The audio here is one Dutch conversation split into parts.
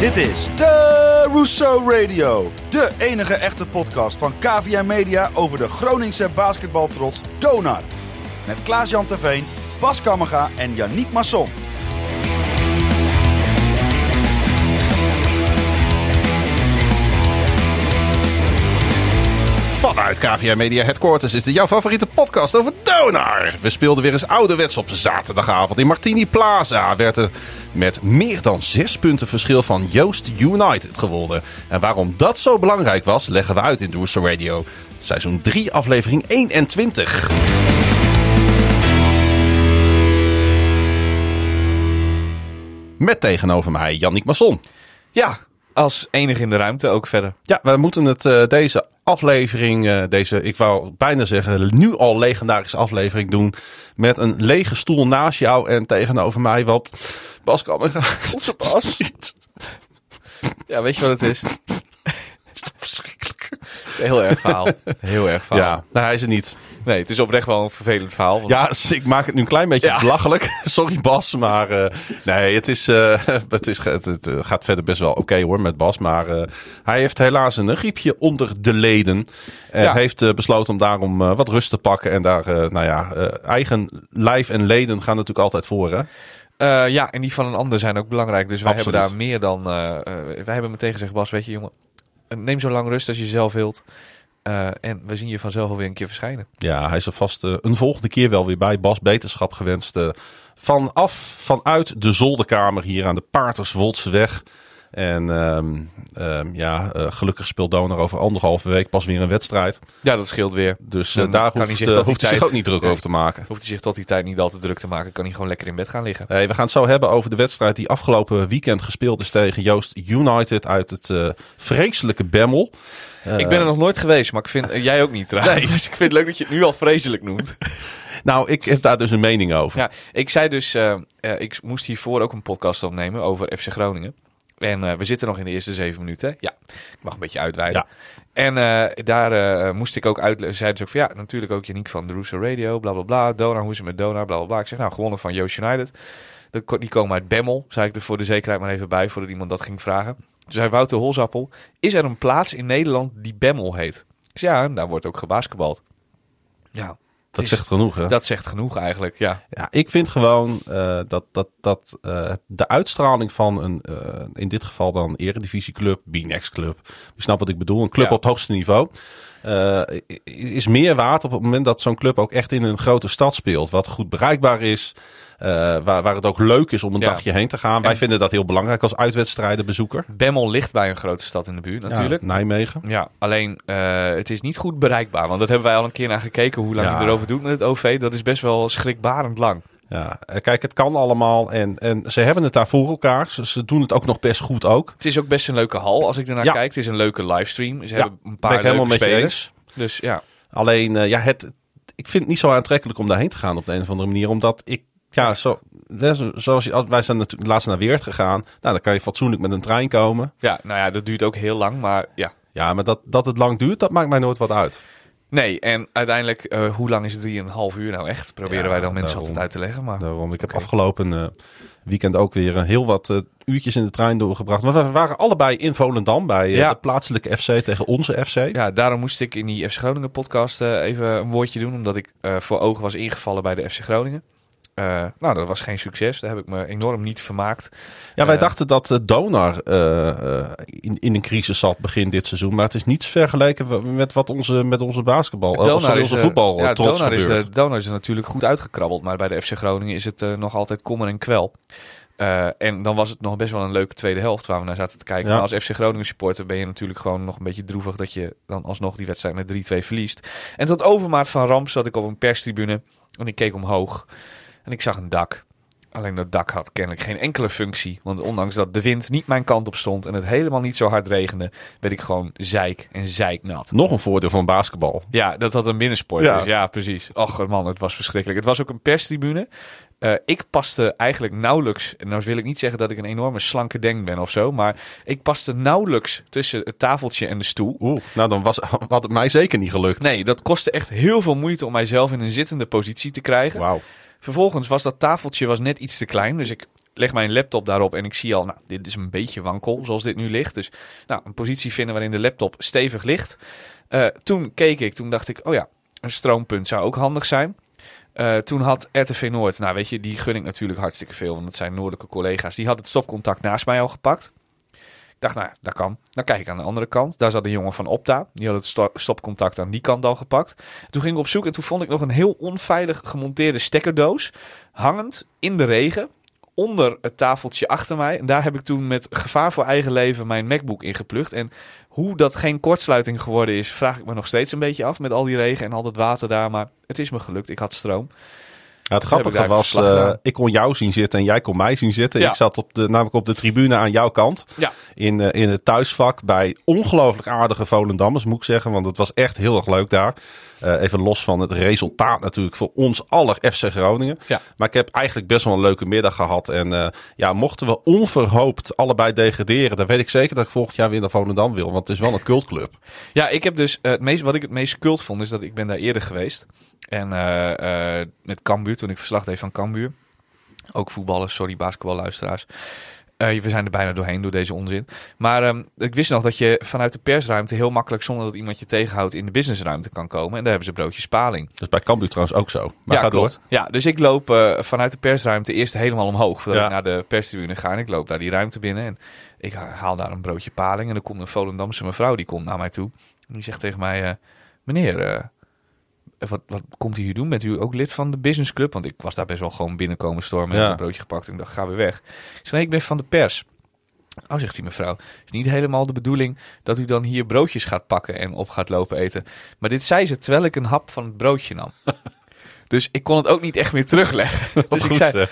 Dit is De Rousseau Radio, de enige echte podcast van KVM Media over de Groningse basketbaltrots Donar. Met Klaas-Jan Terveen, Bas Kammerga en Yannick Masson. Vanuit KVM Media Headquarters is dit jouw favoriete podcast over Donar. We speelden weer eens ouderwets op zaterdagavond in Martiniplaza. Werd er met meer dan 6 punten verschil van Yoast United gewonnen. En waarom dat zo belangrijk was, leggen we uit in De Rousseau Radio. Seizoen 3, aflevering 21. Met tegenover mij Yannick Masson. Ja, als enige in de ruimte ook verder. Ja, we moeten het deze aflevering, ik wou bijna zeggen nu al legendarische aflevering doen met een lege stoel naast jou en tegenover mij, wat Bas kan me gaan. Onze Bas. Ja, weet je wat het is? Heel erg verhaal. Heel erg verhaal. Ja, nou, hij is het niet. Nee, het is oprecht wel een vervelend verhaal. Want... Ja, ik maak het nu een klein beetje belachelijk. Sorry Bas, maar nee, het gaat verder best wel oké, hoor met Bas. Maar hij heeft helaas een griepje onder de leden. En heeft besloten om daarom wat rust te pakken. En daar, eigen lijf en leden gaan natuurlijk altijd voor, hè? Ja, en die van een ander zijn ook belangrijk. Dus wij hebben daar meer dan... wij hebben meteen gezegd, Bas, weet je jongen, neem zo lang rust als je zelf wilt. En we zien je vanzelf alweer een keer verschijnen. Ja, hij is er vast een volgende keer wel weer bij. Bas, beterschap gewenst. Vanuit de zolderkamer hier aan de Paterswoldseweg. En gelukkig speelt Donar over 1,5 week pas weer een wedstrijd. Ja, dat scheelt weer. Dus daar hoeft hij zich ook niet druk over te maken. Hoeft hij zich tot die tijd niet al te druk te maken. Kan hij gewoon lekker in bed gaan liggen. Hey, we gaan het zo hebben over de wedstrijd die afgelopen weekend gespeeld is tegen Yoast United uit het vreselijke Bemmel. Ik ben er nog nooit geweest, maar ik vind jij ook niet trouwens. Nee. Dus ik vind het leuk dat je het nu al vreselijk noemt. Nou, ik heb daar dus een mening over. Ja, ik zei dus, ik moest hiervoor ook een podcast opnemen over FC Groningen. En we zitten nog in de eerste 7 minuten. Ja, ik mag een beetje uitweiden. Ja. En daar moest ik ook uitleggen. Zeiden ze ook van ja, natuurlijk ook Yannick van De Rousseau Radio, bla bla bla. Donar, hoe is het met Donar, bla bla bla. Ik zeg nou, gewonnen van Yoast United. Die komen uit Bemmel, zei ik er voor de zekerheid maar even bij, voordat iemand dat ging vragen. Toen zei Wouter Holzappel, is er een plaats in Nederland die Bemmel heet? Dus ja, daar wordt ook gebasketbald. Ja. Dat zegt genoeg, hè? Dat zegt genoeg eigenlijk, ja. Ja, ik vind gewoon dat de uitstraling van een, in dit geval dan eredivisieclub, B-Next club, je snapt wat ik bedoel, een club op het hoogste niveau, is meer waard op het moment dat zo'n club ook echt in een grote stad speelt, wat goed bereikbaar is. Waar het ook leuk is om een dagje heen te gaan. En wij vinden dat heel belangrijk als uitwedstrijdenbezoeker. Bemmel ligt bij een grote stad in de buurt natuurlijk. Ja, Nijmegen. Ja, alleen het is niet goed bereikbaar. Want dat hebben wij al een keer naar gekeken. Hoe lang je erover doet met het OV. Dat is best wel schrikbarend lang. Ja, kijk, het kan allemaal. En ze hebben het daar voor elkaar. Ze doen het ook nog best goed ook. Het is ook best een leuke hal als ik ernaar kijk. Het is een leuke livestream. Ze hebben een paar leuke spelers. Dus ja. Alleen, ik vind het niet zo aantrekkelijk om daarheen te gaan op de een of andere manier. Omdat ik... Ja, wij zijn natuurlijk laatst naar Weert gegaan. Nou, dan kan je fatsoenlijk met een trein komen. Ja, nou ja, dat duurt ook heel lang, maar ja. Ja, maar dat het lang duurt, dat maakt mij nooit wat uit. Nee, en uiteindelijk, hoe lang is 3,5 uur nou echt? Proberen wij dan mensen altijd uit te leggen. Maar... Daarom, ik heb afgelopen weekend ook weer heel wat uurtjes in de trein doorgebracht. Maar we waren allebei in Volendam bij de plaatselijke FC tegen onze FC. Ja, daarom moest ik in die FC Groningen podcast even een woordje doen. Omdat ik voor ogen was ingevallen bij de FC Groningen. Nou, dat was geen succes. Daar heb ik me enorm niet vermaakt. Ja, wij dachten dat Donar in een crisis zat begin dit seizoen. Maar het is niets vergeleken met onze basketbal. Onze voetbal trots gebeurt. Donar is er natuurlijk goed uitgekrabbeld. Maar bij de FC Groningen is het nog altijd kommer en kwel. En dan was het nog best wel een leuke tweede helft waar we naar zaten te kijken. Ja. Maar als FC Groningen supporter ben je natuurlijk gewoon nog een beetje droevig dat je dan alsnog die wedstrijd met 3-2 verliest. En tot overmaat van ramp zat ik op een perstribune en ik keek omhoog. En ik zag een dak. Alleen dat dak had kennelijk geen enkele functie. Want ondanks dat de wind niet mijn kant op stond en het helemaal niet zo hard regende, werd ik gewoon zeik en zeiknat. Nog een voordeel van basketbal. Ja, dat had een binnensport is. Ja, precies. Och man, het was verschrikkelijk. Het was ook een perstribune. Ik paste eigenlijk nauwelijks... Nou wil ik niet zeggen dat ik een enorme slanke denk ben of zo, maar ik paste nauwelijks tussen het tafeltje en de stoel. Oeh, nou dan had het mij zeker niet gelukt. Nee, dat kostte echt heel veel moeite om mijzelf in een zittende positie te krijgen. Wauw. Vervolgens was dat tafeltje net iets te klein. Dus ik leg mijn laptop daarop en ik zie al, nou, dit is een beetje wankel zoals dit nu ligt. Dus nou, een positie vinden waarin de laptop stevig ligt. Toen keek ik, toen dacht ik, oh ja, een stroompunt zou ook handig zijn. Toen had RTV Noord, nou weet je, die gun ik natuurlijk hartstikke veel, want dat zijn noordelijke collega's. Die had het stopcontact naast mij al gepakt. Ik dacht, nou ja, dat kan. Dan kijk ik aan de andere kant. Daar zat een jongen van Opta. Die had het stopcontact aan die kant al gepakt. Toen ging ik op zoek en toen vond ik nog een heel onveilig gemonteerde stekkerdoos. Hangend in de regen. Onder het tafeltje achter mij. En daar heb ik toen met gevaar voor eigen leven mijn MacBook ingeplukt. En hoe dat geen kortsluiting geworden is, vraag ik me nog steeds een beetje af. Met al die regen en al dat water daar. Maar het is me gelukt. Ik had stroom. Ja, het grappige was, ik kon jou zien zitten en jij kon mij zien zitten. Ja. Ik zat namelijk op de tribune aan jouw kant. Ja. In het thuisvak bij ongelooflijk aardige Volendammers, moet ik zeggen. Want het was echt heel erg leuk daar. Even los van het resultaat natuurlijk voor ons aller FC Groningen. Ja. Maar ik heb eigenlijk best wel een leuke middag gehad. En ja, mochten we onverhoopt allebei degraderen, dan weet ik zeker dat ik volgend jaar weer naar Volendam wil. Want het is wel een cultclub. Ja, ik heb dus wat ik het meest cult vond, is dat ik ben daar eerder geweest. En met Cambuur, toen ik verslag deed van Cambuur. Ook voetballers, sorry, basketballuisteraars. We zijn er bijna doorheen door deze onzin. Maar ik wist nog dat je vanuit de persruimte heel makkelijk, zonder dat iemand je tegenhoudt, in de businessruimte kan komen. En daar hebben ze broodjes paling. Dat is bij Cambuur trouwens ook zo. Maar ja, ga door. Ja, dus ik loop vanuit de persruimte eerst helemaal omhoog. Voordat ik naar de perstribune ga. En ik loop daar die ruimte binnen. En ik haal daar een broodje paling. En dan komt een Volendamse mevrouw, die komt naar mij toe. En die zegt tegen mij, meneer... Wat komt u hier doen? Bent u ook lid van de businessclub? Want ik was daar best wel gewoon binnenkomen stormen. En heb een broodje gepakt en dacht, ga weer weg. Ik zei, nee, ik ben van de pers. Oh, zegt die mevrouw. Het is niet helemaal de bedoeling dat u dan hier broodjes gaat pakken en op gaat lopen eten. Maar dit zei ze terwijl ik een hap van het broodje nam. Dus ik kon het ook niet echt meer terugleggen. Dus ik zei,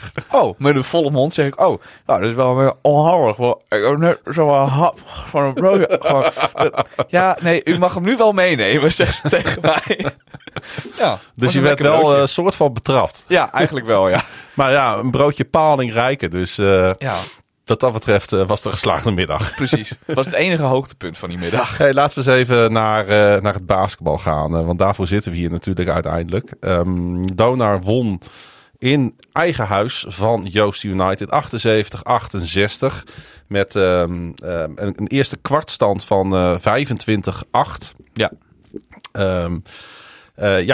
met een volle mond zeg ik, nou, dat is wel onhandig. Ik heb net zo'n hap van een broodje. Ja, nee, u mag hem nu wel meenemen, zegt ze tegen mij. Ja, dus je werd wel een soort van betrapt. Ja, eigenlijk wel, ja. Maar ja, een broodje paling rijken, dus... Dat betreft was het een geslaagde middag. Precies. Dat was het enige hoogtepunt van die middag. Hey, laten we eens even naar het basketbal gaan. Want daarvoor zitten we hier natuurlijk uiteindelijk. Donar won in eigen huis van Yoast United 78-68. Met een eerste kwartstand van 25-8. Ja.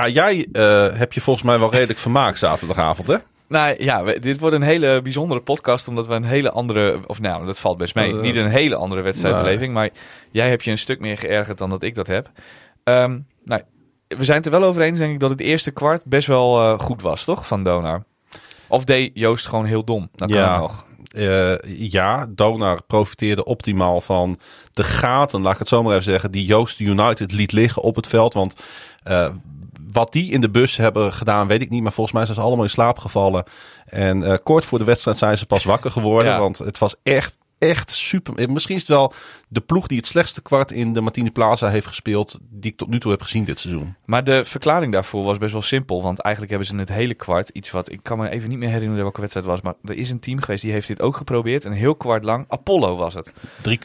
Jij heb je volgens mij wel redelijk vermaakt zaterdagavond, hè? Nou ja, dit wordt een hele bijzondere podcast, omdat we een hele andere... Of nou, dat valt best mee. Niet een hele andere wedstrijdbeleving, maar jij hebt je een stuk meer geërgerd dan dat ik dat heb. We zijn het er wel over eens, denk ik, dat het eerste kwart best wel goed was, toch? Van Donar. Of deed Yoast gewoon heel dom? Dat kan nog. Donar profiteerde optimaal van de gaten, laat ik het zo maar even zeggen, die Yoast United liet liggen op het veld, want... Wat die in de bus hebben gedaan, weet ik niet. Maar volgens mij zijn ze allemaal in slaap gevallen. En kort voor de wedstrijd zijn ze pas wakker geworden. Ja. Want het was echt super. Misschien is het wel de ploeg die het slechtste kwart in de Martiniplaza heeft gespeeld, die ik tot nu toe heb gezien dit seizoen. Maar de verklaring daarvoor was best wel simpel. Want eigenlijk hebben ze in het hele kwart iets wat... Ik kan me even niet meer herinneren welke wedstrijd het was. Maar er is een team geweest die heeft dit ook geprobeerd. Een heel kwart lang. Apollo was het.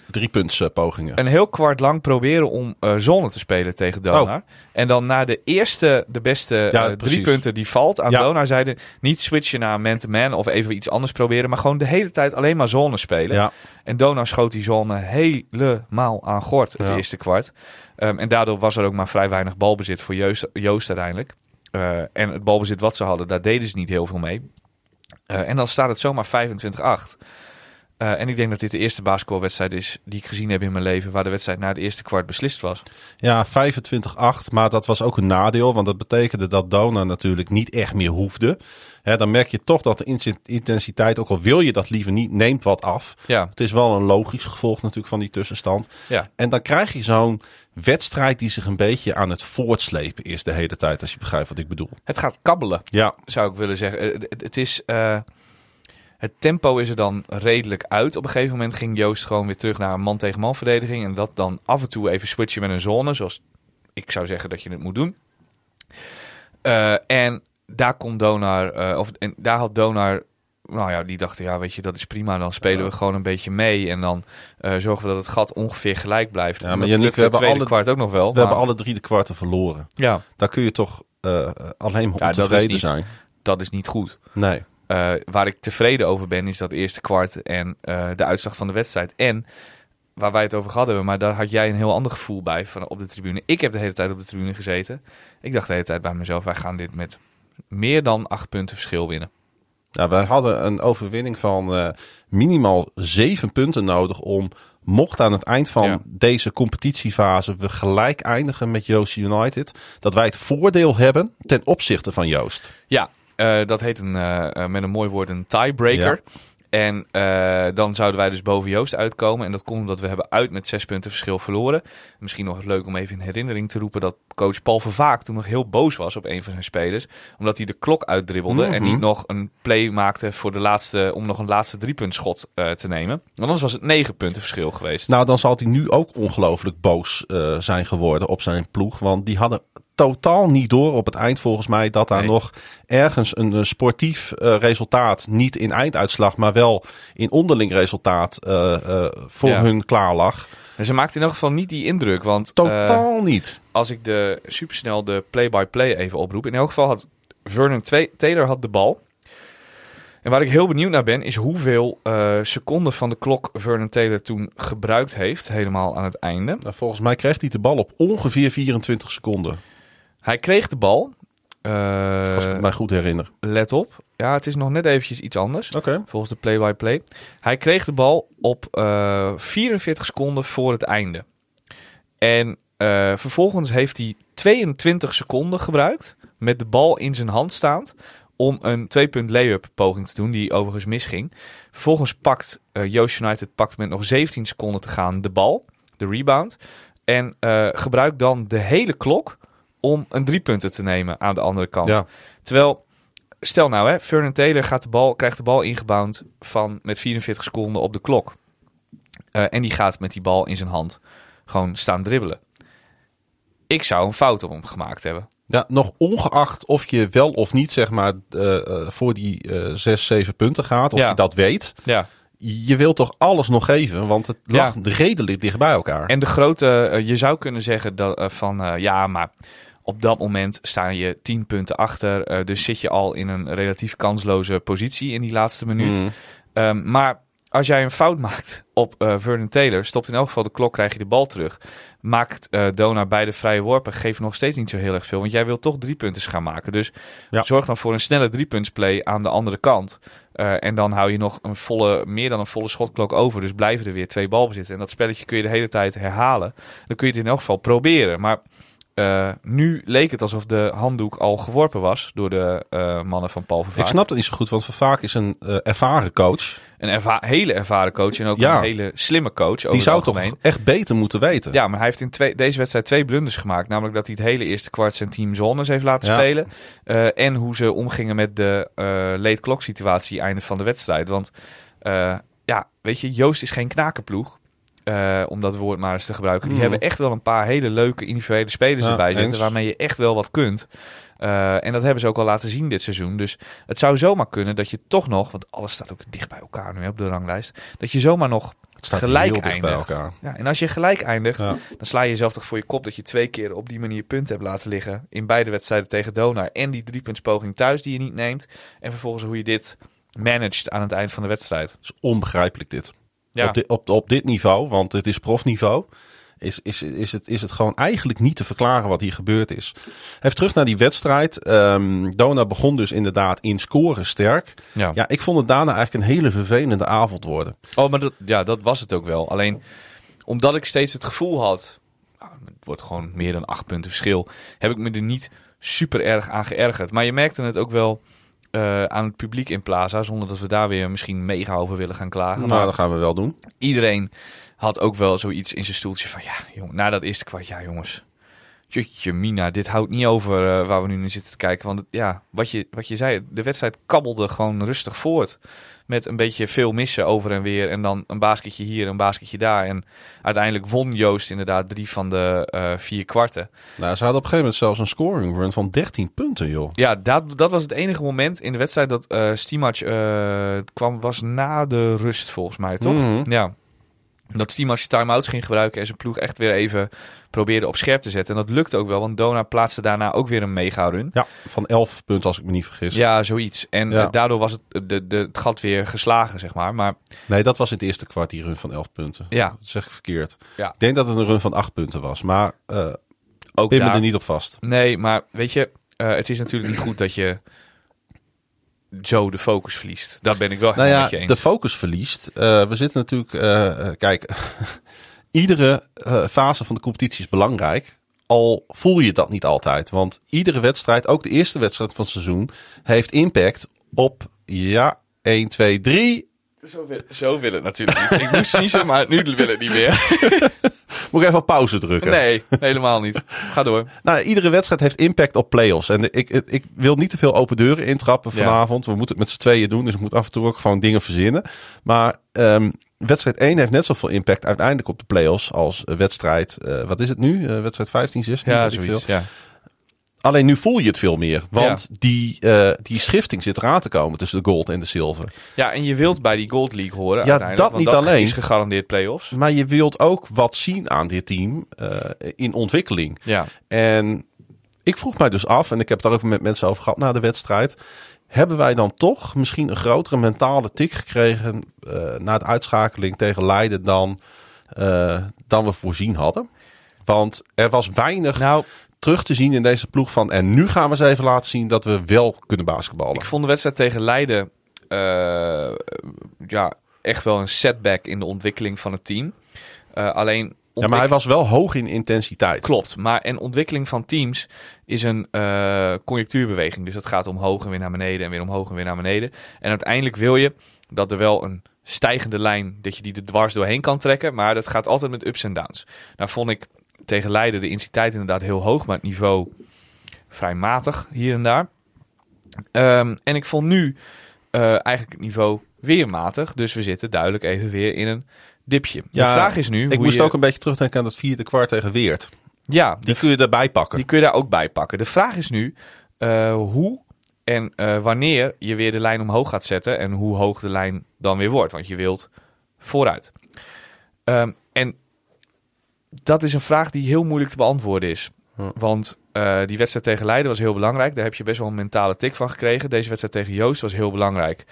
Driepuntspogingen. Een heel kwart lang proberen om zone te spelen tegen Donar. Oh. En dan na de eerste, de beste drie punten die valt aan Donar, zeiden niet switchen naar man-to-man of even iets anders proberen. Maar gewoon de hele tijd alleen maar zone spelen. Ja. En Donar schoot die zone helemaal aan gort het eerste kwart. En daardoor was er ook maar vrij weinig balbezit voor Yoast uiteindelijk. En het balbezit wat ze hadden, daar deden ze niet heel veel mee. En dan staat het zomaar 25-8. En ik denk dat dit de eerste basketbalwedstrijd is die ik gezien heb in mijn leven, waar de wedstrijd na het eerste kwart beslist was. Ja, 25-8. Maar dat was ook een nadeel, want dat betekende dat Donar natuurlijk niet echt meer hoefde. He, dan merk je toch dat de intensiteit, ook al wil je dat liever niet, neemt wat af. Ja. Het is wel een logisch gevolg natuurlijk van die tussenstand. Ja. En dan krijg je zo'n wedstrijd die zich een beetje aan het voortslepen is de hele tijd, als je begrijpt wat ik bedoel. Het gaat kabbelen, zou ik willen zeggen. Het is... Het tempo is er dan redelijk uit. Op een gegeven moment ging Yoast gewoon weer terug naar een man-tegen-man verdediging. En dat dan af en toe even switchen met een zone. Zoals ik zou zeggen dat je het moet doen. En daar komt Donar... daar had Donar... Nou ja, die dachten, ja weet je, dat is prima. Dan spelen we gewoon een beetje mee. En dan zorgen we dat het gat ongeveer gelijk blijft. Ja, maar Jannik, we hebben alle kwart ook nog wel. We hebben alle drie de kwarten verloren. Ja. Daar kun je toch alleen op tevreden zijn. Dat is niet goed. Nee. Waar ik tevreden over ben, is dat eerste kwart en de uitslag van de wedstrijd. En waar wij het over gehad hebben, maar daar had jij een heel ander gevoel bij van op de tribune. Ik heb de hele tijd op de tribune gezeten. Ik dacht de hele tijd bij mezelf, wij gaan dit met meer dan 8 punten verschil winnen. Nou, wij hadden een overwinning van minimaal 7 punten nodig om, mocht aan het eind van deze competitiefase we gelijk eindigen met Yoast United, dat wij het voordeel hebben ten opzichte van Yoast. Ja, dat heet met een mooi woord een tiebreaker. Ja. En dan zouden wij dus boven Yoast uitkomen. En dat komt omdat we hebben uit met 6 punten verschil verloren. Misschien nog leuk om even in herinnering te roepen dat coach Paul Vervaeck toen nog heel boos was op een van zijn spelers. Omdat hij de klok uitdribbelde en niet nog een play maakte voor de laatste, om nog een laatste 3-puntschot te nemen. Want anders was het 9 punten verschil geweest. Nou, dan zal hij nu ook ongelooflijk boos zijn geworden op zijn ploeg. Want die hadden totaal niet door op het eind volgens mij dat daar nog ergens een sportief resultaat niet in einduitslag, maar wel in onderling resultaat voor hun klaar lag. En ze maakte in elk geval niet die indruk, want totaal niet. Als ik de supersnel de play-by-play even oproep, in elk geval had Vernon Taylor had de bal. En waar ik heel benieuwd naar ben, is hoeveel seconden van de klok Vernon Taylor toen gebruikt heeft, helemaal aan het einde. Nou, volgens mij kreeg hij de bal op ongeveer 24 seconden. Hij kreeg de bal. Als ik mij goed herinner. Let op. Ja, het is nog net eventjes iets anders. Okay. Volgens de play-by-play. Hij kreeg de bal op 44 seconden voor het einde. En vervolgens heeft hij 22 seconden gebruikt, met de bal in zijn hand staand, om een 2-punt lay-up poging te doen, die overigens misging. Vervolgens pakt Yoast United met nog 17 seconden te gaan de bal, de rebound. En gebruikt dan de hele klok om een 3-punter te nemen aan de andere kant. Ja. Terwijl, stel nou, Vernon Taylor krijgt de bal ingebouwd met 44 seconden op de klok. En die gaat met die bal in zijn hand gewoon staan dribbelen. Ik zou een fout op hem gemaakt hebben. Ja, nog ongeacht of je wel of niet, zeg maar, voor die 6-7 punten gaat, of je dat weet. Ja. Je wilt toch alles nog geven, want het lag redelijk dicht bij elkaar. En de grote, je zou kunnen zeggen dat maar op dat moment sta je 10 punten achter. Dus zit je al in een relatief kansloze positie in die laatste minuut. Maar als jij een fout maakt op Vernon Taylor, stopt in elk geval de klok, krijg je de bal terug. Maakt Donar beide vrije worpen, geeft nog steeds niet zo heel erg veel. Want jij wilt toch 3 punten gaan maken. Dus zorg dan voor een snelle 3-puntsplay aan de andere kant. En dan hou je nog meer dan een volle schotklok over. Dus blijven er weer 2 balbezitten. En dat spelletje kun je de hele tijd herhalen. Dan kun je het in elk geval proberen. Maar nu leek het alsof de handdoek al geworpen was door de mannen van Paul Vervaeck. Ik snap dat niet zo goed, want Vervaeck is een ervaren coach. Een hele ervaren coach en ook een hele slimme coach. Die zou toch echt beter moeten weten. Ja, maar hij heeft in deze wedstrijd 2 blunders gemaakt. Namelijk dat hij het hele eerste kwart zijn team zones heeft laten spelen. En hoe ze omgingen met de late clock situatie einde van de wedstrijd. Want weet je, Yoast is geen knakenploeg. Om dat woord maar eens te gebruiken. Die hebben echt wel een paar hele leuke individuele spelers erbij zitten, waarmee je echt wel wat kunt. En dat hebben ze ook al laten zien dit seizoen. Dus het zou zomaar kunnen dat je toch nog, want alles staat ook dicht bij elkaar nu op de ranglijst, dat je zomaar nog gelijk eindigt. Bij elkaar. Ja, en als je gelijk eindigt, dan sla je jezelf toch voor je kop dat je 2 keer op die manier punten hebt laten liggen in beide wedstrijden tegen Donar en die 3-puntspoging thuis die je niet neemt. En vervolgens hoe je dit managed aan het eind van de wedstrijd. Dat is onbegrijpelijk dit. Ja. Op dit niveau, want het is profniveau, is het gewoon eigenlijk niet te verklaren wat hier gebeurd is. Even terug naar die wedstrijd. Donar begon dus inderdaad in scoren sterk. Ja, ik vond het daarna eigenlijk een hele vervelende avond worden. Oh, maar dat was het ook wel. Alleen, omdat ik steeds het gevoel had, het wordt gewoon meer dan 8 punten verschil, heb ik me er niet super erg aan geërgerd. Maar je merkte het ook wel aan het publiek in Plaza, zonder dat we daar weer misschien mega over willen gaan klagen. Nou, maar dat gaan we wel doen. Iedereen had ook wel zoiets in zijn stoeltje van, na dat eerste kwart, jongens. Jeetje mina, dit houdt niet over waar we nu naar zitten te kijken. Want wat je zei, de wedstrijd kabbelde gewoon rustig voort. Met een beetje veel missen over en weer. En dan een basketje hier, een basketje daar. En uiteindelijk won Yoast inderdaad 3 van de 4 kwarten. Nou, ze hadden op een gegeven moment zelfs een scoring run van 13 punten, joh. Ja, dat was het enige moment in de wedstrijd dat Stimac kwam, was na de rust volgens mij, toch? Mm-hmm. Ja. Dat Stimac time-outs ging gebruiken en zijn ploeg echt weer even probeerde op scherp te zetten. En dat lukte ook wel, want Donar plaatste daarna ook weer een mega-run. Ja, van 11 punten als ik me niet vergis. Ja, zoiets. En ja. Daardoor was het, het gat weer geslagen, zeg maar. Nee, dat was in het eerste kwart die run van 11 punten. Ja. Dat zeg ik verkeerd. Ja. Ik denk dat het een run van 8 punten was, maar ook daar... me er niet op vast. Nee, maar weet je, het is natuurlijk niet goed dat je... zo de focus verliest. Daar ben ik wel helemaal met je eens. De focus verliest. We zitten natuurlijk... kijk, iedere fase van de competitie is belangrijk. Al voel je dat niet altijd. Want iedere wedstrijd, ook de eerste wedstrijd van het seizoen... heeft impact op... ja, 1, 2, 3... Zo wil het natuurlijk niet. Ik moest kiezen, maar nu wil het niet meer. Moet ik even op pauze drukken? Nee, helemaal niet. Ga door. Nou, iedere wedstrijd heeft impact op play-offs. En ik wil niet te veel open deuren intrappen vanavond. Ja. We moeten het met z'n tweeën doen, dus ik moet af en toe ook gewoon dingen verzinnen. Maar wedstrijd 1 heeft net zoveel impact uiteindelijk op de play-offs als wedstrijd... wat is het nu? Wedstrijd 15, 16? Ja, zoiets, ja. Alleen nu voel je het veel meer. Want die schifting zit eraan te komen tussen de gold en de zilver. Ja, en je wilt bij die gold league horen uiteindelijk. Ja, dat niet alleen. Want dat is gegarandeerd play-offs. Maar je wilt ook wat zien aan dit team in ontwikkeling. Ja. En ik vroeg mij dus af, en ik heb het daar ook met mensen over gehad na de wedstrijd. Hebben wij dan toch misschien een grotere mentale tik gekregen na de uitschakeling tegen Leiden dan we voorzien hadden? Want er was weinig... terug te zien in deze ploeg van... en nu gaan we ze even laten zien dat we wel kunnen basketballen. Ik vond de wedstrijd tegen Leiden... echt wel een setback in de ontwikkeling van het team. Maar hij was wel hoog in intensiteit. Klopt, maar en ontwikkeling van teams is een conjectuurbeweging. Dus dat gaat omhoog en weer naar beneden... en weer omhoog en weer naar beneden. En uiteindelijk wil je dat er wel een stijgende lijn... dat je die er dwars doorheen kan trekken... maar dat gaat altijd met ups en downs. Nou vond ik... tegen Leiden de intensiteit inderdaad heel hoog, maar het niveau vrij matig hier en daar. En ik vond nu eigenlijk het niveau weer matig, dus we zitten duidelijk even weer in een dipje. De vraag is nu... Ik moest ook een beetje terugdenken aan dat vierde kwart tegen Weert. Ja. Die kun je daarbij pakken. Die kun je daar ook bij pakken. De vraag is nu hoe en wanneer je weer de lijn omhoog gaat zetten en hoe hoog de lijn dan weer wordt, want je wilt vooruit. Dat is een vraag die heel moeilijk te beantwoorden is. Ja. Want die wedstrijd tegen Leiden was heel belangrijk. Daar heb je best wel een mentale tik van gekregen. Deze wedstrijd tegen Yoast was heel belangrijk.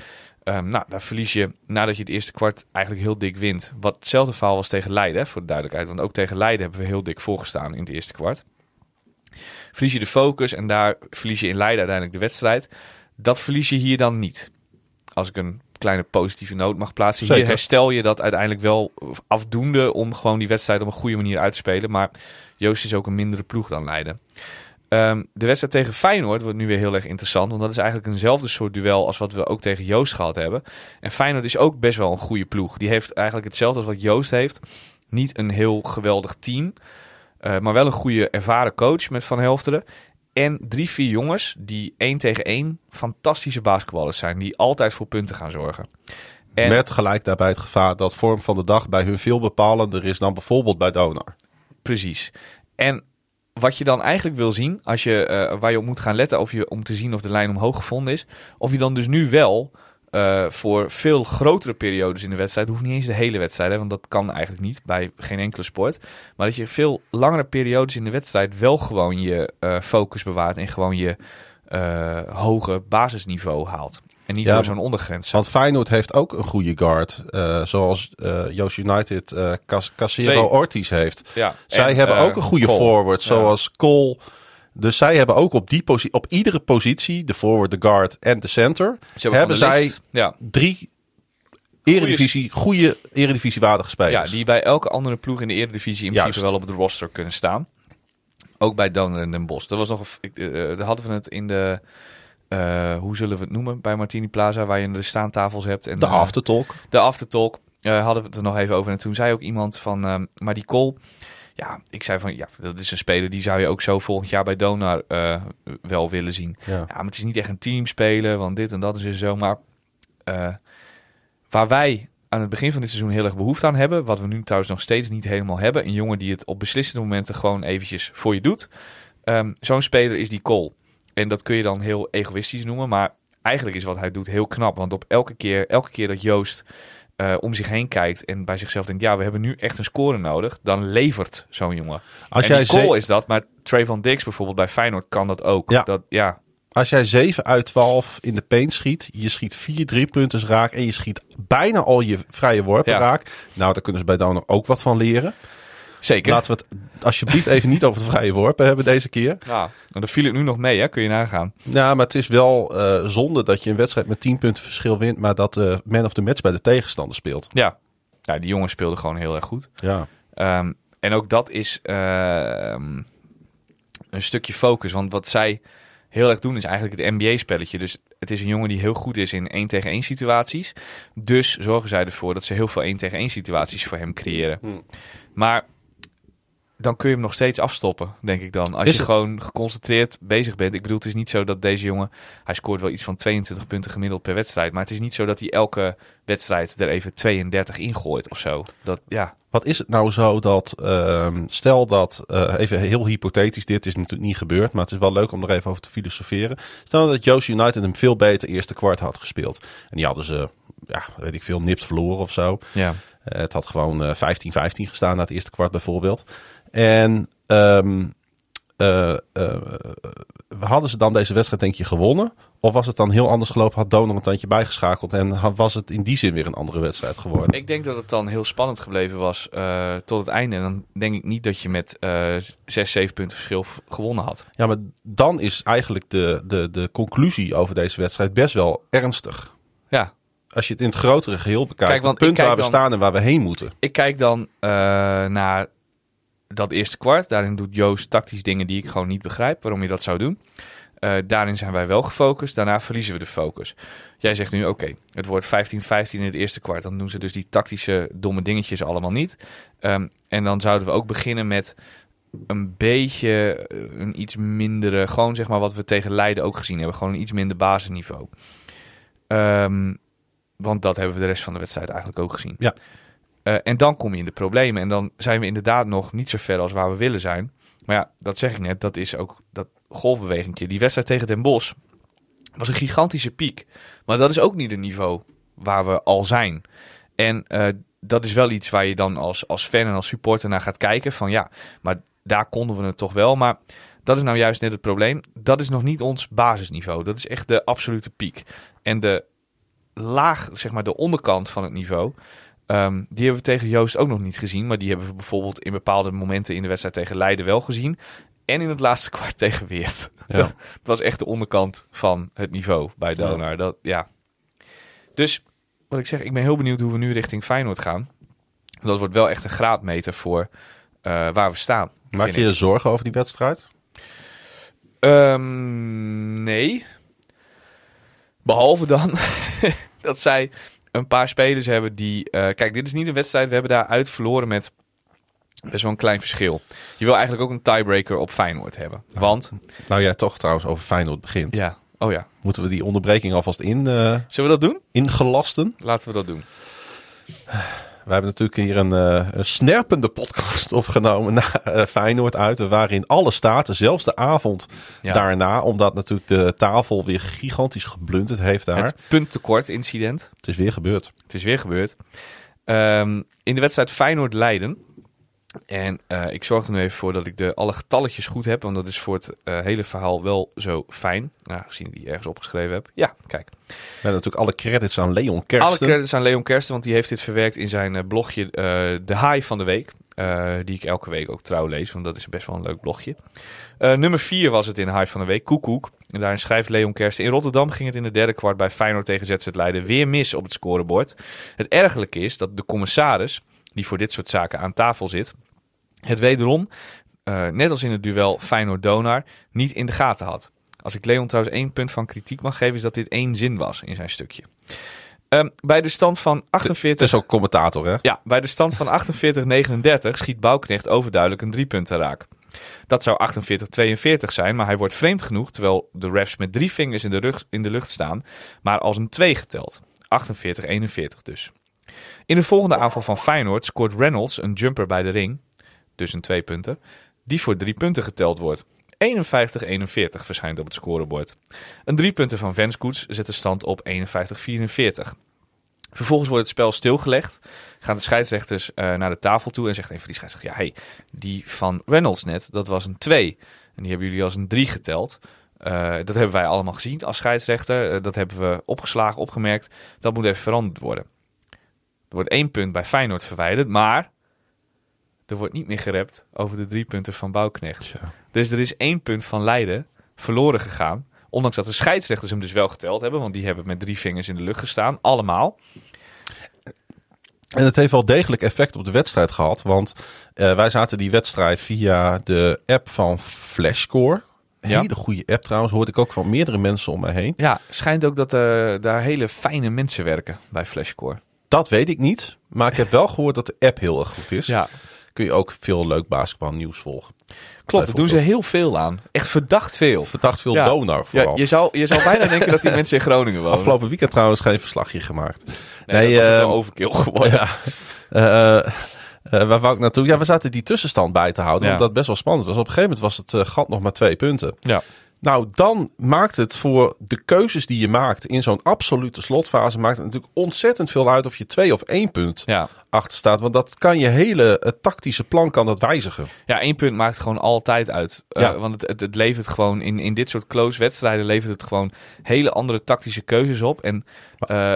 Daar verlies je nadat je het eerste kwart eigenlijk heel dik wint. Wat hetzelfde verhaal was tegen Leiden, voor de duidelijkheid. Want ook tegen Leiden hebben we heel dik voorgestaan in het eerste kwart. Verlies je de focus en daar verlies je in Leiden uiteindelijk de wedstrijd. Dat verlies je hier dan niet. Als ik een kleine positieve noot mag plaatsen. Zeker. Hier herstel je dat uiteindelijk wel afdoende om gewoon die wedstrijd op een goede manier uit te spelen. Maar Yoast is ook een mindere ploeg dan Leiden. De wedstrijd tegen Feyenoord wordt nu weer heel erg interessant. Want dat is eigenlijk eenzelfde soort duel als wat we ook tegen Yoast gehad hebben. En Feyenoord is ook best wel een goede ploeg. Die heeft eigenlijk hetzelfde als wat Yoast heeft. Niet een heel geweldig team. Maar wel een goede ervaren coach met Van Helfteren. En 3-4 jongens die 1 tegen 1 fantastische basketballers zijn. Die altijd voor punten gaan zorgen. En met gelijk daarbij het gevaar dat vorm van de dag bij hun veel bepalender is dan bijvoorbeeld bij Donar. Precies. En wat je dan eigenlijk wil zien, als je, waar je op moet gaan letten om te zien of de lijn omhoog gevonden is. Of je dan dus nu wel voor veel grotere periodes in de wedstrijd, hoeft niet eens de hele wedstrijd, hè, want dat kan eigenlijk niet bij geen enkele sport, maar dat je veel langere periodes in de wedstrijd wel gewoon je focus bewaart en gewoon je hoge basisniveau haalt. En niet door zo'n ondergrens. Want Feyenoord heeft ook een goede guard. Zoals Yoast United Casero Ortiz heeft. Ja, zij hebben ook een goede Cole. Forward, zoals Cole. Dus zij hebben ook op, op iedere positie, de forward, de guard en de center, hebben zij drie goede eredivisiewaardige spelers. Ja, die bij elke andere ploeg in de eredivisie in principe wel op de roster kunnen staan. Ook bij Donar en Den Bosch. Dat was nog daar hadden we het in de... hoe zullen we het noemen? Bij Martiniplaza, waar je de staantafels hebt. En de aftertalk. De aftertalk hadden we het er nog even over. En toen zei ook iemand van... maar die Cole... Ja, ik zei van, dat is een speler die zou je ook zo volgend jaar bij Donar wel willen zien. Ja. Maar het is niet echt een teamspeler, want dit en dat is dus zo. Maar waar wij aan het begin van dit seizoen heel erg behoefte aan hebben, wat we nu trouwens nog steeds niet helemaal hebben, een jongen die het op beslissende momenten gewoon eventjes voor je doet. Zo'n speler is die Cole. En dat kun je dan heel egoïstisch noemen, maar eigenlijk is wat hij doet heel knap. Want op elke keer dat Yoast om zich heen kijkt en bij zichzelf denkt, ja, we hebben nu echt een score nodig, dan levert zo'n jongen. Als jij Cole is dat, maar Trayvon Diggs bijvoorbeeld bij Feyenoord kan dat ook. Ja. Dat, ja. Als jij 7 uit 12 in de paint schiet, je schiet 4 driepunters raak en je schiet bijna al je vrije worpen raak. Nou, daar kunnen ze bij Donar ook wat van leren. Zeker. Laten we het alsjeblieft even niet over de vrije worpen hebben deze keer. Ja, dan viel het nu nog mee, hè? Kun je nagaan. Ja, maar het is wel zonde dat je een wedstrijd met 10 punten verschil wint, maar dat de man of the match bij de tegenstander speelt. Ja, ja, die jongen speelde gewoon heel erg goed. Ja. En ook dat is een stukje focus, want wat zij heel erg doen is eigenlijk het NBA-spelletje. Dus het is een jongen die heel goed is in 1-tegen-1 situaties. Dus zorgen zij ervoor dat ze heel veel 1-tegen-1 situaties voor hem creëren. Hm. Maar dan kun je hem nog steeds afstoppen, denk ik dan. Als je gewoon geconcentreerd bezig bent. Ik bedoel, het is niet zo dat deze jongen... Hij scoort wel iets van 22 punten gemiddeld per wedstrijd. Maar het is niet zo dat hij elke wedstrijd er even 32 ingooit of zo. Dat, ja. Wat is het nou zo dat... stel dat, even heel hypothetisch, dit is natuurlijk niet gebeurd, maar het is wel leuk om er even over te filosoferen. Stel dat Yoast United een veel beter eerste kwart had gespeeld. En die hadden ze, ja, weet ik veel, nipt verloren of zo. Ja. Het had gewoon 15-15 gestaan na het eerste kwart bijvoorbeeld. En hadden ze dan deze wedstrijd denk je gewonnen? Of was het dan heel anders gelopen? Had Donar een tandje bijgeschakeld en was het in die zin weer een andere wedstrijd geworden? Ik denk dat het dan heel spannend gebleven was tot het einde. En dan denk ik niet dat je met 6-7 punten verschil gewonnen had. Ja, maar dan is eigenlijk de conclusie over deze wedstrijd best wel ernstig. Ja. Als je het in het grotere geheel bekijkt. Kijk, want het punt waar we staan en waar we heen moeten. Ik kijk dan naar dat eerste kwart. Daarin doet Yoast tactisch dingen die ik gewoon niet begrijp. Waarom je dat zou doen. Daarin zijn wij wel gefocust. Daarna verliezen we de focus. Jij zegt nu, oké, het wordt 15-15 in het eerste kwart. Dan doen ze dus die tactische domme dingetjes allemaal niet. En dan zouden we ook beginnen met een beetje een iets mindere... Gewoon zeg maar wat we tegen Leiden ook gezien hebben. Gewoon een iets minder basisniveau. Want dat hebben we de rest van de wedstrijd eigenlijk ook gezien. Ja. En dan kom je in de problemen. En dan zijn we inderdaad nog niet zo ver als waar we willen zijn. Maar ja, dat zeg ik net. Dat is ook dat golfbewegingtje. Die wedstrijd tegen Den Bosch was een gigantische piek. Maar dat is ook niet het niveau waar we al zijn. En dat is wel iets waar je dan als fan en als supporter naar gaat kijken. Van ja, maar daar konden we het toch wel. Maar dat is nou juist net het probleem. Dat is nog niet ons basisniveau. Dat is echt de absolute piek. En de laag, zeg maar de onderkant van het niveau... die hebben we tegen Yoast ook nog niet gezien. Maar die hebben we bijvoorbeeld in bepaalde momenten in de wedstrijd tegen Leiden wel gezien. En in het laatste kwart tegen Weert. Ja. Dat was echt de onderkant van het niveau bij Donar. Ja. Dus wat ik zeg, ik ben heel benieuwd hoe we nu richting Feyenoord gaan. Dat wordt wel echt een graadmeter voor waar we staan. Maak je je zorgen over die wedstrijd? Nee. Behalve dan dat zij... een paar spelers hebben die... kijk, dit is niet een wedstrijd. We hebben daaruit verloren met best wel een klein verschil. Je wil eigenlijk ook een tiebreaker op Feyenoord hebben. Nou, want... Nou ja, toch trouwens over Feyenoord begint. Ja. Oh ja. Moeten we die onderbreking alvast in... Zullen we dat doen? Ingelasten. Laten we dat doen. We hebben natuurlijk hier een snerpende podcast opgenomen naar Feyenoord uit. Waarin alle staten, zelfs de avond daarna, omdat natuurlijk de tafel weer gigantisch geblunderd heeft daar. Het punttekort incident. Het is weer gebeurd. In de wedstrijd Feyenoord-Leiden. En ik zorg er nu even voor dat ik alle getalletjes goed heb. Want dat is voor het hele verhaal wel zo fijn. Nou, gezien ik die ergens opgeschreven heb. Ja, kijk. We hebben natuurlijk alle credits aan Leon Kersten. Want die heeft dit verwerkt in zijn blogje De Haai van de Week. Die ik elke week ook trouw lees. Want dat is best wel een leuk blogje. Nummer 4 was het in Haai van de Week. Koekoek. En daarin schrijft Leon Kersten. In Rotterdam ging het in de derde kwart bij Feyenoord tegen ZZ Leiden weer mis op het scorebord. Het ergerlijke is dat de commissaris, die voor dit soort zaken aan tafel zit, het wederom, net als in het duel Feyenoord-Donar, niet in de gaten had. Als ik Leon trouwens 1 punt van kritiek mag geven, is dat dit 1 zin was in zijn stukje. Bij de stand van 48... Het is ook commentator, hè? Ja, bij de stand van 48-39 schiet Bouwknecht overduidelijk een 3-punten raak. Dat zou 48-42 zijn, maar hij wordt vreemd genoeg, terwijl de refs met 3 vingers in de lucht staan, maar als een 2 geteld. 48-41 dus. In de volgende aanval van Feyenoord scoort Reynolds een jumper bij de ring, dus een 2-punter, die voor 3 punten geteld wordt. 51-41 verschijnt op het scorebord. Een 3-punter van Venskoets zet de stand op 51-44. Vervolgens wordt het spel stilgelegd. Gaan de scheidsrechters naar de tafel toe en zegt een van die scheidsrechters: ja, hey, die van Reynolds net, dat was een 2. En die hebben jullie als een 3 geteld. Dat hebben wij allemaal gezien als scheidsrechter. Dat hebben we opgeslagen, opgemerkt. Dat moet even veranderd worden. Er wordt 1 punt bij Feyenoord verwijderd, maar er wordt niet meer gerept over de 3 punten van Bouwknecht. Ja. Dus er is 1 punt van Leiden verloren gegaan. Ondanks dat de scheidsrechters hem dus wel geteld hebben, want die hebben met 3 vingers in de lucht gestaan, allemaal. En het heeft wel degelijk effect op de wedstrijd gehad, want wij zaten die wedstrijd via de app van Flashscore. Ja. Hele goede app trouwens, hoorde ik ook van meerdere mensen om mij heen. Ja, schijnt ook dat daar hele fijne mensen werken bij Flashscore. Dat weet ik niet, maar ik heb wel gehoord dat de app heel erg goed is. Ja. Kun je ook veel leuk basketbalnieuws volgen. Klopt, daar doen ze heel veel aan. Echt verdacht veel. Verdacht veel, ja. Donar vooral. Ja, je zou bijna denken dat die mensen in Groningen wonen. Afgelopen weekend trouwens geen verslagje gemaakt. Nee, dat was wel overkill geworden. Ja. Waar wou ik naartoe? Ja, we zaten die tussenstand bij te houden. Ja. Omdat het best wel spannend was. Op een gegeven moment was het gat nog maar 2 punten. Ja. Nou, dan maakt het voor de keuzes die je maakt in zo'n absolute slotfase, maakt het natuurlijk ontzettend veel uit of je 2 of 1 punt achter staat. Want dat kan je hele tactische plan kan dat wijzigen. Ja, 1 punt maakt gewoon altijd uit. Ja. Want het levert gewoon in dit soort close wedstrijden levert het gewoon hele andere tactische keuzes op. En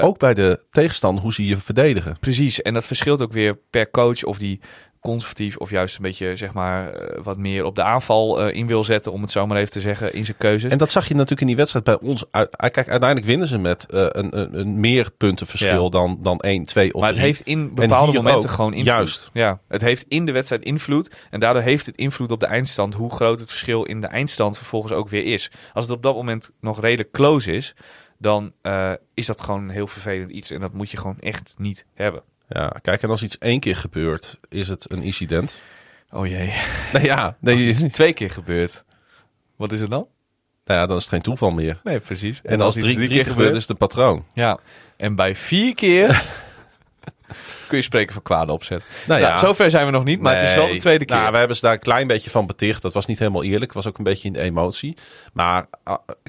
ook bij de tegenstander, hoe zie je verdedigen? Precies, en dat verschilt ook weer per coach of die conservatief of juist een beetje, zeg maar, wat meer op de aanval in wil zetten, om het zo maar even te zeggen, in zijn keuze. En dat zag je natuurlijk in die wedstrijd bij ons. Kijk, uiteindelijk winnen ze met een meer puntenverschil dan 1, 2 of 3. Maar het heeft in bepaalde momenten ook gewoon invloed. Juist. Ja, het heeft in de wedstrijd invloed en daardoor heeft het invloed op de eindstand, hoe groot het verschil in de eindstand vervolgens ook weer is. Als het op dat moment nog redelijk close is, dan is dat gewoon een heel vervelend iets en dat moet je gewoon echt niet hebben. Ja, kijk, en als iets 1 keer gebeurt, is het een incident. Oh jee. Nou ja, als iets 2 keer gebeurt, wat is het dan? Nou ja, dan is het geen toeval meer. Nee, precies. En als 3 keer gebeurt, is het een patroon. Ja, en bij 4 keer kun je spreken van kwade opzet. Nou, zover zijn we nog niet, maar het is wel de tweede keer. Nou, we hebben ze daar een klein beetje van beticht. Dat was niet helemaal eerlijk. Het was ook een beetje in de emotie. Maar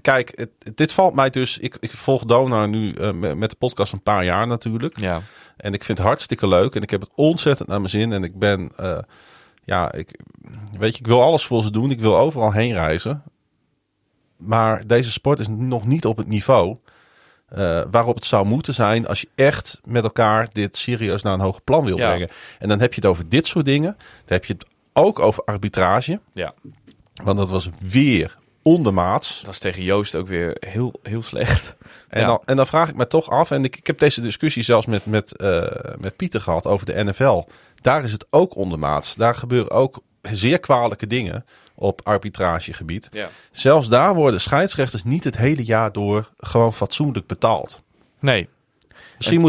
kijk, dit valt mij dus. Ik volg Donar nu met de podcast een paar jaar natuurlijk. Ja. En ik vind het hartstikke leuk. En ik heb het ontzettend naar mijn zin. En ik ben, ik wil alles voor ze doen. Ik wil overal heen reizen. Maar deze sport is nog niet op het niveau waarop het zou moeten zijn als je echt met elkaar dit serieus naar een hoger plan wil brengen. En dan heb je het over dit soort dingen. Dan heb je het ook over arbitrage. Ja. Want dat was weer ondermaats. Dat is tegen Yoast ook weer heel, heel slecht. En dan vraag ik me toch af, en ik heb deze discussie zelfs met Pieter gehad over de NFL. Daar is het ook ondermaats. Daar gebeuren ook zeer kwalijke dingen op arbitragegebied. Ja. Zelfs daar worden scheidsrechters niet het hele jaar door gewoon fatsoenlijk betaald. Nee. Misschien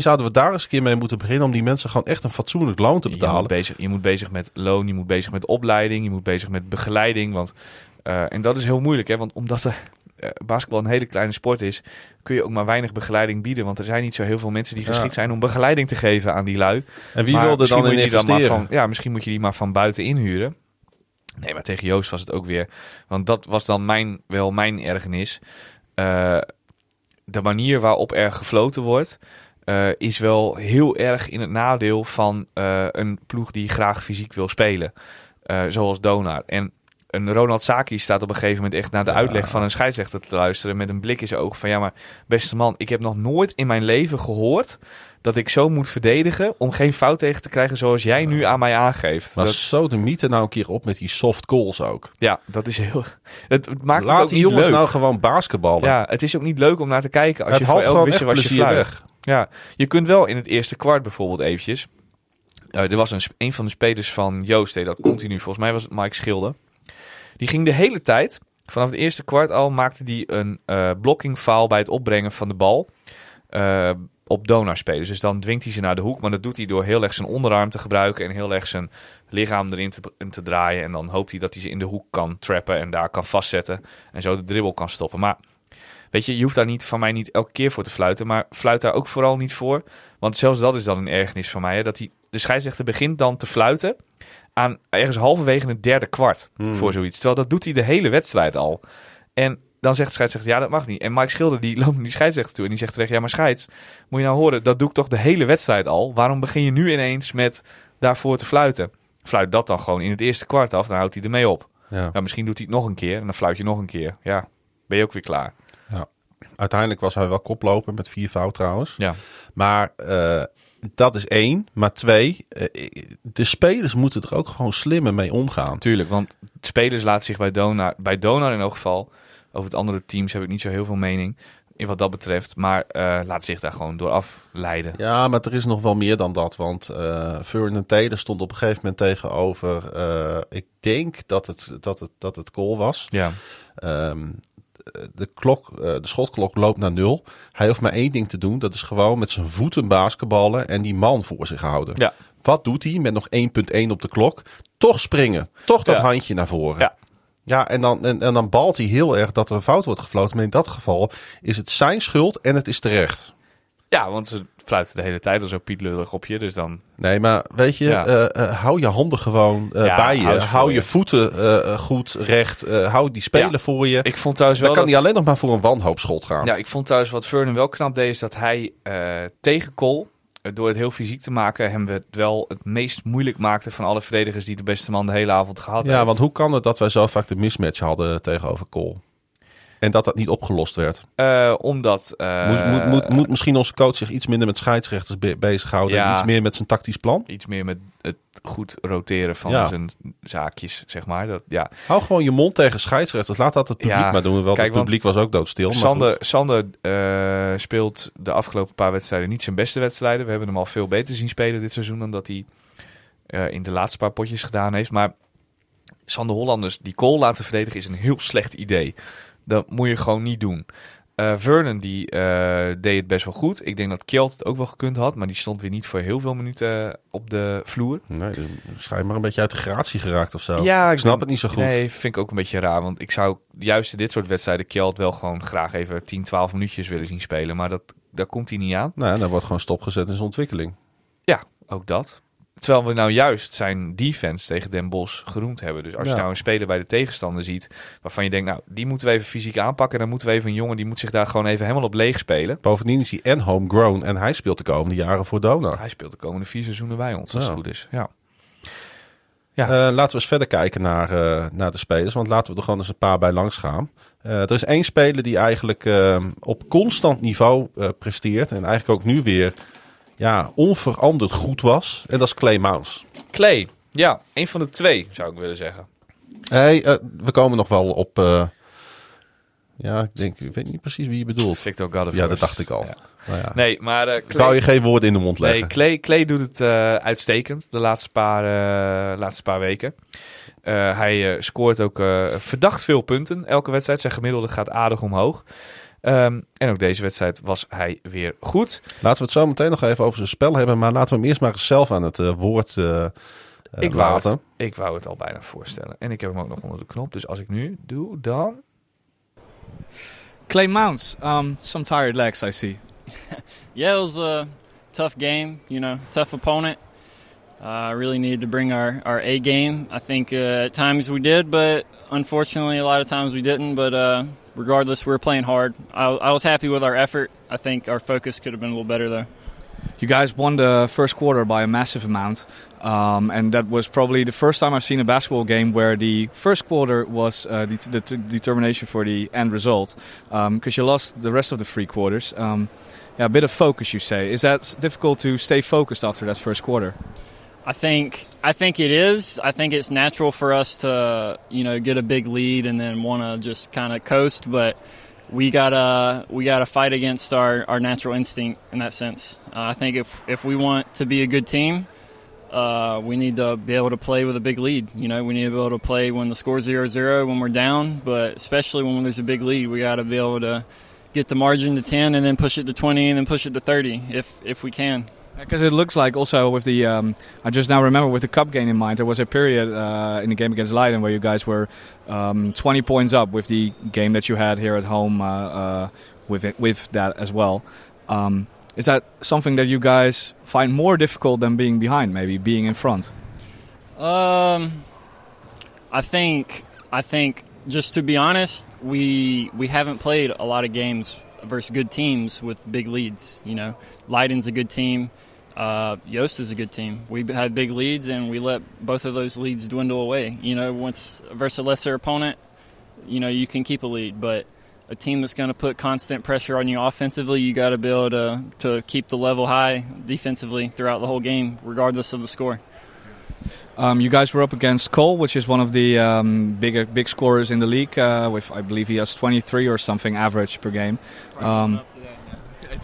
zouden we daar eens een keer mee moeten beginnen om die mensen gewoon echt een fatsoenlijk loon te betalen. Je moet bezig met loon, je moet bezig met opleiding, je moet bezig met begeleiding. Want, en dat is heel moeilijk, hè? Want omdat basketbal een hele kleine sport is, kun je ook maar weinig begeleiding bieden. Want er zijn niet zo heel veel mensen die geschikt zijn om begeleiding te geven aan die lui. En wie wil er dan in investeren? Misschien moet je die maar van buiten inhuren. Nee, maar tegen Yoast was het ook weer. Want dat was dan mijn ergernis. De manier waarop er gefloten wordt is wel heel erg in het nadeel van een ploeg die graag fysiek wil spelen. Zoals Donar. En een Ronald Saki staat op een gegeven moment echt naar de uitleg van een scheidsrechter te luisteren met een blik in zijn ogen van: ja, maar beste man, ik heb nog nooit in mijn leven gehoord dat ik zo moet verdedigen om geen fout tegen te krijgen zoals jij nu aan mij aangeeft. Maar zo de mythe nou een keer op met die soft calls ook. Ja, dat is heel... Het maakt Laat het ook die niet jongens leuk. Nou gewoon basketballen. Ja, het is ook niet leuk om naar te kijken als je voor elk wissel was je fluit. Ja, je kunt wel in het eerste kwart bijvoorbeeld eventjes. Er was een van de spelers van Yoast deed dat continu. Volgens mij was het Maik Schilder. Die ging de hele tijd, vanaf het eerste kwart al, maakte die een blocking foul bij het opbrengen van de bal op Donar spelen. Dus dan dwingt hij ze naar de hoek, maar dat doet hij door heel erg zijn onderarm te gebruiken en heel erg zijn lichaam erin te draaien. En dan hoopt hij dat hij ze in de hoek kan trappen en daar kan vastzetten en zo de dribbel kan stoppen. Maar weet je hoeft daar niet elke keer voor te fluiten, maar fluit daar ook vooral niet voor. Want zelfs dat is dan een ergernis van mij, hè, dat de scheidsrechter begint dan te fluiten aan ergens halverwege het derde kwart voor zoiets. Terwijl dat doet hij de hele wedstrijd al. En Dan zegt de scheidsrechter, ja, dat mag niet. En Maik Schilder die loopt naar die scheidsrechter toe en die zegt terecht, ja, maar scheids, moet je nou horen, dat doe ik toch de hele wedstrijd al. Waarom begin je nu ineens met daarvoor te fluiten? Fluit dat dan gewoon in het eerste kwart af, dan houdt hij ermee op. Ja. Nou, misschien doet hij het nog een keer en dan fluit je nog een keer. Ja, ben je ook weer klaar. Ja. Uiteindelijk was hij wel koploper met 4 fouten trouwens. Ja. Maar dat is 1. Maar 2, de spelers moeten er ook gewoon slimmer mee omgaan. Tuurlijk, want de spelers laten zich bij Donar in elk geval... Over het andere teams heb ik niet zo heel veel mening in wat dat betreft. Maar laat zich daar gewoon door afleiden. Ja, maar er is nog wel meer dan dat. Want Vernon Taylor stond op een gegeven moment tegenover... ik denk dat het Cole was. Ja. De schotklok loopt naar 0. Hij hoeft maar 1 ding te doen. Dat is gewoon met zijn voeten basketballen en die man voor zich houden. Ja. Wat doet hij met nog 1.1 op de klok? Toch springen. Toch dat handje naar voren. Ja. Ja, en dan balt hij heel erg dat er een fout wordt gefloten. Maar in dat geval is het zijn schuld en het is terecht. Ja, want ze fluiten de hele tijd al zo pietlullig op je. Dus dan... Nee, maar weet je, hou je handen gewoon bij je. Hou je voeten goed recht. Hou die spelen voor je. Ik vond thuis wel dan kan hij alleen nog maar voor een wanhoopschot gaan. Ja, ik vond thuis wat Vernon wel knap deed... is dat hij tegen Cole, door het heel fysiek te maken... hem het wel het meest moeilijk maakte... van alle verdedigers die de beste man de hele avond gehad heeft. Ja, want hoe kan het dat wij zo vaak de mismatch hadden tegenover Cole? En dat niet opgelost werd? Omdat... Moet misschien onze coach zich iets minder met scheidsrechters bezighouden... Ja, en iets meer met zijn tactisch plan? Iets meer met het goed roteren van zijn zaakjes, zeg maar. Hou gewoon je mond tegen scheidsrechters. Laat dat het publiek maar doen. Wel, het publiek was ook doodstil. Sander speelt de afgelopen paar wedstrijden niet zijn beste wedstrijden. We hebben hem al veel beter zien spelen dit seizoen... dan dat hij in de laatste paar potjes gedaan heeft. Maar Sander Hollanders die Cole laten verdedigen is een heel slecht idee... Dat moet je gewoon niet doen. Vernon die deed het best wel goed. Ik denk dat Kjeld het ook wel gekund had. Maar die stond weer niet voor heel veel minuten op de vloer. Nee, schijnbaar een beetje uit de gratie geraakt of zo. Ja, ik snap het niet zo goed. Nee, vind ik ook een beetje raar. Want ik zou juist in dit soort wedstrijden Kjeld wel gewoon graag even 10, 12 minuutjes willen zien spelen. Maar daar komt hij niet aan. Nou, daar wordt gewoon stopgezet in zijn ontwikkeling. Ja, ook dat. Terwijl we nou juist zijn defense tegen Den Bosch geroemd hebben. Dus als je nou een speler bij de tegenstander ziet... waarvan je denkt, nou, die moeten we even fysiek aanpakken... dan moeten we even een jongen, die moet zich daar gewoon even helemaal op leeg spelen. Bovendien is hij en homegrown en hij speelt de komende jaren voor Donar. Hij speelt de komende 4 seizoenen bij ons, als het goed is. Ja. Ja. Laten we eens verder kijken naar de spelers. Want laten we er gewoon eens een paar bij langs gaan. Er is 1 speler die eigenlijk op constant niveau presteert... en eigenlijk ook nu weer... Ja, onveranderd goed was. En dat is Clay Mounce. Clay, ja. 1 van de 2, zou ik willen zeggen. Hey, we komen nog wel op... ik weet niet precies wie je bedoelt. Victor Gaddefors. Ja, dat dacht ik al. Ja. Nou ja. Nee, maar... Clay... Wou je geen woorden in de mond leggen. Nee, Clay doet het uitstekend de laatste paar weken. Hij scoort ook verdacht veel punten. Elke wedstrijd, zijn gemiddelde gaat aardig omhoog. En ook deze wedstrijd was hij weer goed. Laten we het zo meteen nog even over zijn spel hebben. Maar laten we hem eerst maar eens zelf aan het woord laten. Ik wou het al bijna voorstellen. En ik heb hem ook nog onder de knop. Dus als ik nu doe, dan... Clay Mounce, some tired legs I see. Yeah, it was a tough game. You know, tough opponent. I really needed to bring our A game. I think at times we did, but unfortunately a lot of times we didn't. But... Regardless, we were playing hard. I was happy with our effort. I think our focus could have been a little better, though. You guys won the first quarter by a massive amount. And that was probably the first time I've seen a basketball game where the first quarter was the determination for the end result. Because you lost the rest of the 3 quarters. A bit of focus, you say. Is that difficult to stay focused after that first quarter? I think it is. I think it's natural for us to, you know, get a big lead and then want to just kind of coast. But we gotta fight against our natural instinct in that sense. I think if we want to be a good team, we need to be able to play with a big lead. You know, we need to be able to play when the score's 0-0, when we're down. But especially when there's a big lead, we gotta be able to get the margin to 10 and then push it to 20 and then push it to 30 if we can. Because it looks like also with the, I just now remember with the cup game in mind, there was a period in the game against Leiden where you guys were 20 points up with the game that you had here at home with that as well. Is that something that you guys find more difficult than being behind, maybe being in front? I think just to be honest, we haven't played a lot of games versus good teams with big leads. You know, Leiden's a good team. Yoast is a good team. We had big leads, and we let both of those leads dwindle away. You know, once versus a lesser opponent, you know, you can keep a lead. But a team that's going to put constant pressure on you offensively, you got to be able to keep the level high defensively throughout the whole game, regardless of the score. You guys were up against Cole, which is one of the big scorers in the league. With I believe he has 23 or something average per game.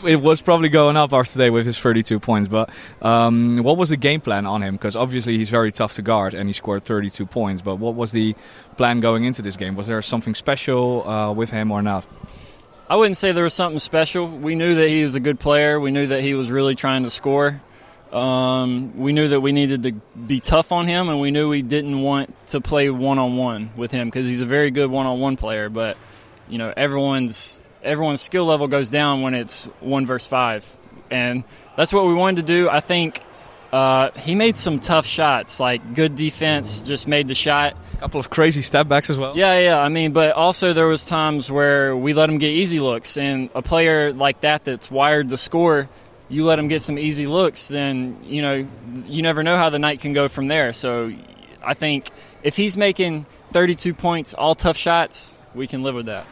It was probably going up after today with his 32 points. But what was the game plan on him? Because obviously he's very tough to guard and he scored 32 points. But what was the plan going into this game? Was there something special with him or not? I wouldn't say there was something special. We knew that he was a good player. We knew that he was really trying to score. We knew that we needed to be tough on him, and we knew we didn't want to play one-on-one with him because he's a very good one-on-one player. But, you know, everyone's skill level goes down when it's 1 versus 5, and that's what we wanted to do. I think he made some tough shots, like good defense, just made the shot. A couple of crazy step backs as well. Yeah. I mean, but also there was times where we let him get easy looks, and a player like that that's wired to score, you let him get some easy looks, then, you know, you never know how the night can go from there. So I think if he's making 32 points, all tough shots, we can live with that.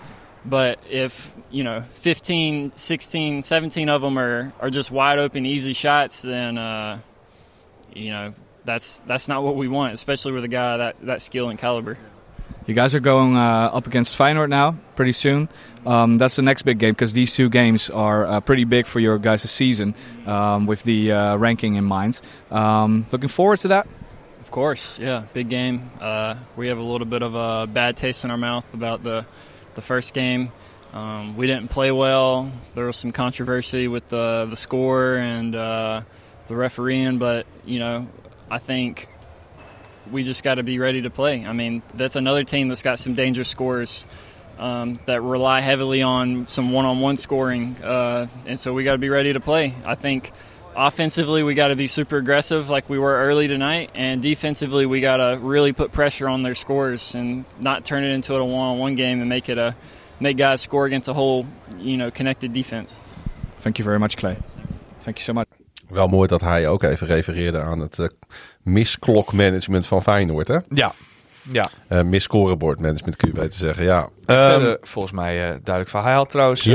But if, you know, 15, 16, 17 of them are just wide open, easy shots, then, you know, that's not what we want, especially with a guy that skill and caliber. You guys are going up against Feyenoord now, pretty soon. That's the next big game, because these two games are pretty big for your guys' season, with the ranking in mind. Looking forward to that? Of course, yeah, big game. We have a little bit of a bad taste in our mouth about the first game. We didn't play well. There was some controversy with the score and the refereeing, but, you know, I think we just got to be ready to play. I mean, that's another team that's got some dangerous scorers that rely heavily on some one-on-one scoring, and so we got to be ready to play. I think offensively we got to be super aggressive like we were early tonight, and defensively we got to really put pressure on their scorers and not turn it into a one-on-one game and make it make guys score against a whole, you know, connected defense. Thank you very much, Clay. Thank you so much. Wel mooi dat hij ook even refereerde aan het misklokmanagement van Feyenoord, hè? Ja. Misscorebordmanagement kun je beter zeggen, ja. Verder, volgens mij duidelijk verhaal. Hij had trouwens...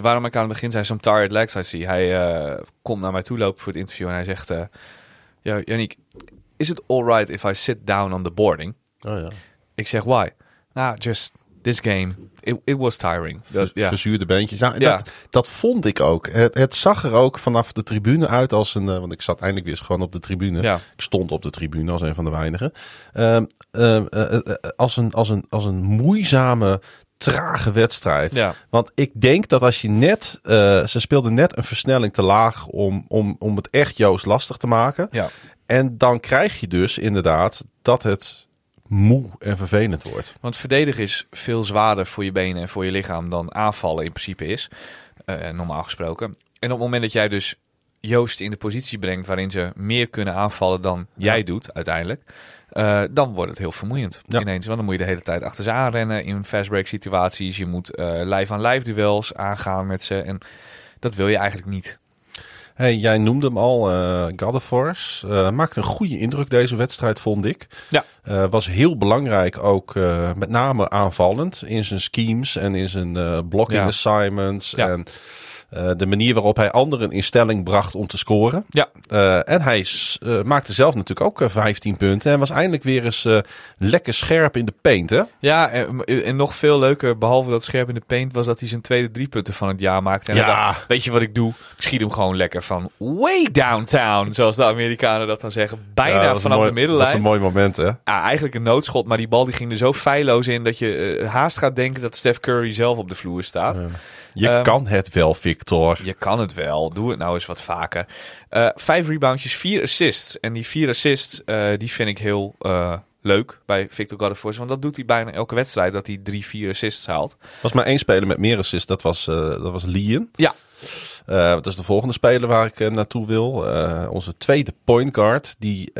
waarom ik aan het begin zei, some tired legs I see. Hij komt naar mij toe lopen voor het interview en hij zegt... Yannick, is it alright if I sit down on the boarding? Oh, ja. Ik zeg, why? Just... This game, it was tiring. Verzuurde beentjes. Dat vond ik ook. Het zag er ook vanaf de tribune uit als een... want ik zat eindelijk weer gewoon op de tribune. Ja. Ik stond op de tribune als een van de weinigen. Als een moeizame, trage wedstrijd. Ja. Want ik denk dat als je net... ze speelden net een versnelling te laag om het echt Yoast lastig te maken. Ja. En dan krijg je dus inderdaad dat het... moe en vervelend wordt. Want verdedigen is veel zwaarder voor je benen en voor je lichaam dan aanvallen in principe is. Normaal gesproken. En op het moment dat jij dus Yoast in de positie brengt waarin ze meer kunnen aanvallen dan jij doet uiteindelijk. Dan wordt het heel vermoeiend ineens. Want dan moet je de hele tijd achter ze aanrennen in fastbreak situaties. Je moet lijf-aan-lijf duels aangaan met ze. En dat wil je eigenlijk niet. Hey, jij noemde hem al, Gaddefors. Maakte een goede indruk deze wedstrijd, vond ik. Ja. Was heel belangrijk ook, met name aanvallend, in zijn schemes en in zijn blocking assignments. Ja. En de manier waarop hij anderen in stelling bracht om te scoren. Ja. En hij maakte zelf natuurlijk ook 15 punten. En was eindelijk weer eens lekker scherp in de paint, hè? Ja, en nog veel leuker, behalve dat scherp in de paint, was dat hij zijn tweede 3 punten van het jaar maakte. En dacht, weet je wat ik doe? Ik schiet hem gewoon lekker van way downtown, zoals de Amerikanen dat dan zeggen. Bijna vanaf de middellijn. Dat is een mooi moment, hè? Eigenlijk een noodschot, maar die bal die ging er zo feilloos in dat je haast gaat denken dat Steph Curry zelf op de vloer staat. Ja. Je kan het wel, Victor. Je kan het wel. Doe het nou eens wat vaker. 5 reboundjes, 4 assists. En die 4 assists, die vind ik heel leuk bij Victor Gaddefors. Want dat doet hij bijna elke wedstrijd, dat hij 3, 4 assists haalt. Er was maar 1 speler met meer assists. Dat was Lien. Ja. Dat is de volgende speler waar ik naartoe wil. Onze tweede point guard. Die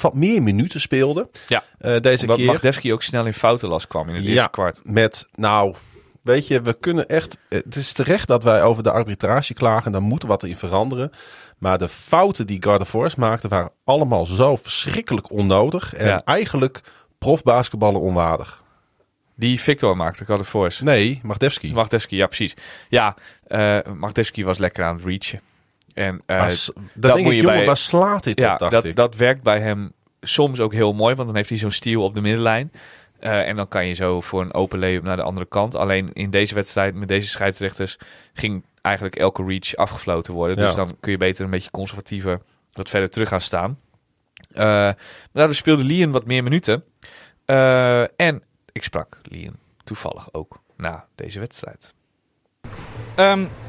wat meer minuten speelde. Ja, deze keer. Magdevski ook snel in foutenlast kwam in het eerste kwart. Met nou... Weet je, we kunnen echt... Het is terecht dat wij over de arbitrage klagen. Daar moet wat in veranderen. Maar de fouten die Gaddefors maakte... waren allemaal zo verschrikkelijk onnodig. En eigenlijk profbasketballen onwaardig. Die Victor maakte, Gaddefors. Nee, Magdevski. Magdevski, ja precies. Ja, Magdevski was lekker aan het reachen. En waar slaat dit op, dacht ik. Dat werkt bij hem soms ook heel mooi. Want dan heeft hij zo'n steal op de middenlijn. En dan kan je zo voor een open layup naar de andere kant. Alleen in deze wedstrijd met deze scheidsrechters ging eigenlijk elke reach afgefloten worden. Ja. Dus dan kun je beter een beetje conservatiever wat verder terug gaan staan. Daardoor speelde Lien wat meer minuten. En ik sprak Lien toevallig ook na deze wedstrijd.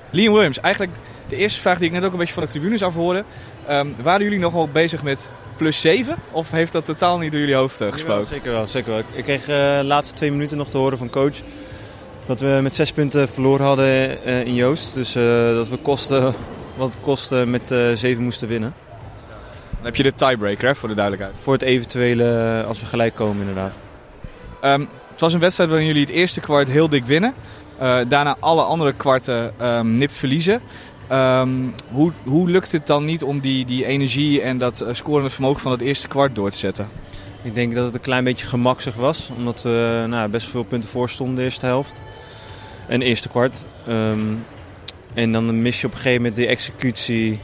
Lien Williams, eigenlijk de eerste vraag die ik net ook een beetje van de tribunes afhoorde. Waren jullie nog wel bezig met... Plus 7? Of heeft dat totaal niet door jullie hoofd gesproken? Ja, zeker wel. Ik kreeg de laatste 2 minuten nog te horen van coach... dat we met 6 punten verloren hadden in Yoast. Dus dat we kosten met 7 moesten winnen. Dan heb je de tiebreaker, hè, voor de duidelijkheid. Voor het eventuele, als we gelijk komen inderdaad. Het was een wedstrijd waarin jullie het eerste kwart heel dik winnen. Daarna alle andere kwarten nipt verliezen. Hoe lukt het dan niet om die energie en dat scorende vermogen van het eerste kwart door te zetten? Ik denk dat het een klein beetje gemaksig was. Omdat we best veel punten voor stonden de eerste helft. En eerste kwart. En dan mis je op een gegeven moment de executie.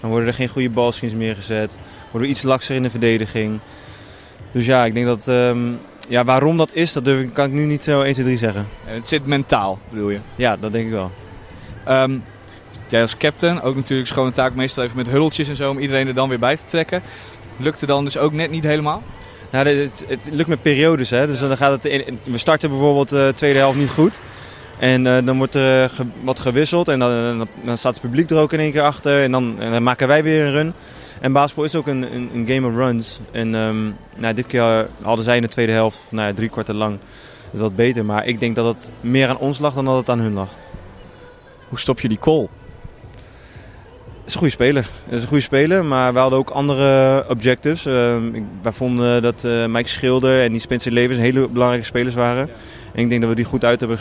Dan worden er geen goede balskins meer gezet. Worden we iets lakser in de verdediging. Dus ja, ik denk dat... waarom dat is, kan ik nu niet zo 1, 2, 3 zeggen. En het zit mentaal, bedoel je? Ja, dat denk ik wel. Jij als captain, ook natuurlijk schone taak meestal even met hurltjes en zo... om iedereen er dan weer bij te trekken. Lukte dan dus ook net niet helemaal? Nou, het lukt met periodes. Hè? Dus dan gaat het we starten bijvoorbeeld de tweede helft niet goed. En dan wordt er wat gewisseld. En dan staat het publiek er ook in één keer achter. En dan maken wij weer een run. En basketbal is ook een game of runs. En dit keer hadden zij in de tweede helft, of 3 kwarten lang, het wat beter. Maar ik denk dat het meer aan ons lag dan dat het aan hun lag. Hoe stop je die Cole? Het is een goede speler, maar we hadden ook andere objectives. Wij vonden dat Maik Schilder en die Spencer Levens hele belangrijke spelers waren. Ja. En ik denk dat we die goed uit hebben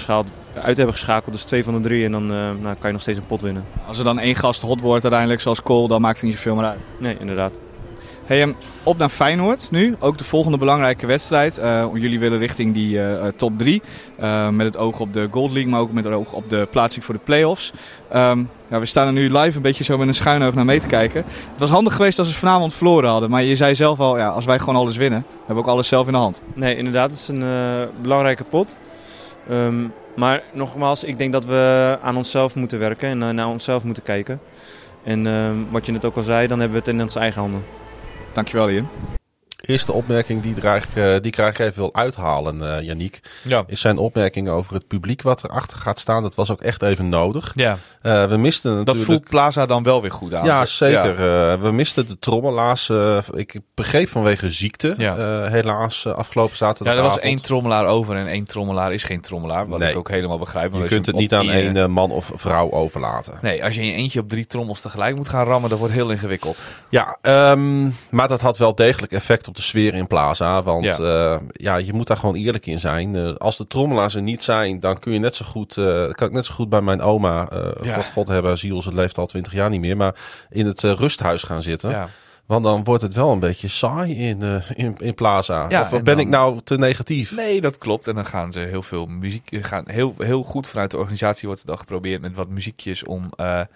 geschakeld. Dus 2 van de 3 en dan kan je nog steeds een pot winnen. Als er dan 1 gast hot wordt uiteindelijk, zoals Cole, dan maakt het niet zoveel meer uit. Nee, inderdaad. Hey, op naar Feyenoord nu. Ook de volgende belangrijke wedstrijd. Jullie willen richting die top 3. Met het oog op de Gold League, maar ook met het oog op de plaatsing voor de play-offs. We staan er nu live een beetje zo met een schuin oog naar mee te kijken. Het was handig geweest als we vanavond verloren hadden. Maar je zei zelf al, als wij gewoon alles winnen, hebben we ook alles zelf in de hand. Nee, inderdaad. Het is een belangrijke pot. Maar nogmaals, ik denk dat we aan onszelf moeten werken en naar onszelf moeten kijken. En wat je net ook al zei, dan hebben we het in onze eigen handen. Dankjewel, Ian. Eerste opmerking die ik graag even wil uithalen, Yannick. Ja. Is zijn opmerking over het publiek wat erachter gaat staan. Dat was ook echt even nodig. Ja. We misten natuurlijk... Dat voelt Plaza dan wel weer goed aan. Ja, zeker. Ja. We misten de trommelaars. Ik begreep vanwege ziekte. Ja. Helaas afgelopen zaterdagavond. Ja, er was 1 trommelaar over en 1 trommelaar is geen trommelaar. Wat ik ook helemaal begrijp. Je kunt het niet aan 1 man of vrouw overlaten. Nee, als je in je eentje op 3 trommels tegelijk moet gaan rammen, dat wordt heel ingewikkeld. Ja, maar dat had wel degelijk effect op de sfeer in Plaza, want je moet daar gewoon eerlijk in zijn. Als de trommelaars er niet zijn, dan kun je net zo goed, kan ik net zo goed bij mijn oma, God hebben ziel, ze leeft al 20 jaar niet meer, maar in het rusthuis gaan zitten. Ja. Want dan wordt het wel een beetje saai in Plaza. Ja, of ben ik nou te negatief? Nee, dat klopt. En dan gaan ze heel veel muziek, heel goed vanuit de organisatie wordt het dan geprobeerd met wat muziekjes om... er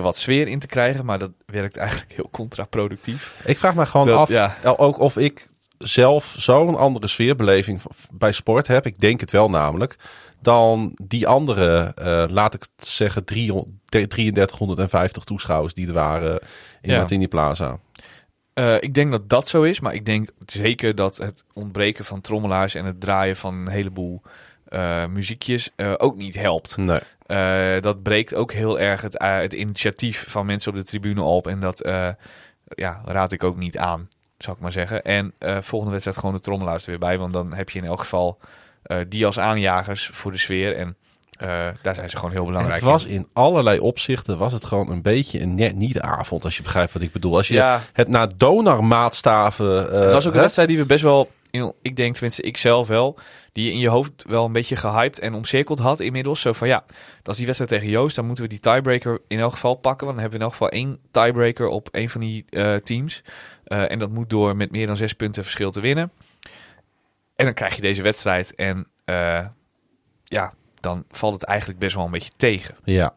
wat sfeer in te krijgen, maar dat werkt eigenlijk heel contraproductief. Ik vraag me gewoon af, ook of ik zelf zo'n andere sfeerbeleving bij sport heb, ik denk het wel namelijk, dan die andere, laat ik zeggen, 3350 toeschouwers die er waren in Martiniplaza. Ik denk dat dat zo is, maar ik denk zeker dat het ontbreken van trommelaars en het draaien van een heleboel muziekjes ook niet helpt. Nee. Dat breekt ook heel erg het initiatief van mensen op de tribune op. En dat raad ik ook niet aan, zou ik maar zeggen. En volgende wedstrijd gewoon de trommelaars er weer bij. Want dan heb je in elk geval die als aanjagers voor de sfeer. En Daar zijn ze gewoon heel belangrijk. En het was in allerlei opzichten was het gewoon een beetje een net niet avond, als je begrijpt wat ik bedoel. Als je het naar Donar maatstaven... het was ook een wedstrijd die we best wel, ik denk tenminste ik zelf wel, die je in je hoofd wel een beetje gehyped en omcirkeld had inmiddels. Zo van ja, dat is die wedstrijd tegen Yoast, dan moeten we die tiebreaker in elk geval pakken. Want dan hebben we in elk geval één tiebreaker op één van die teams. En dat moet door met meer dan 6 punten verschil te winnen. En dan krijg je deze wedstrijd en dan valt het eigenlijk best wel een beetje tegen. Ja.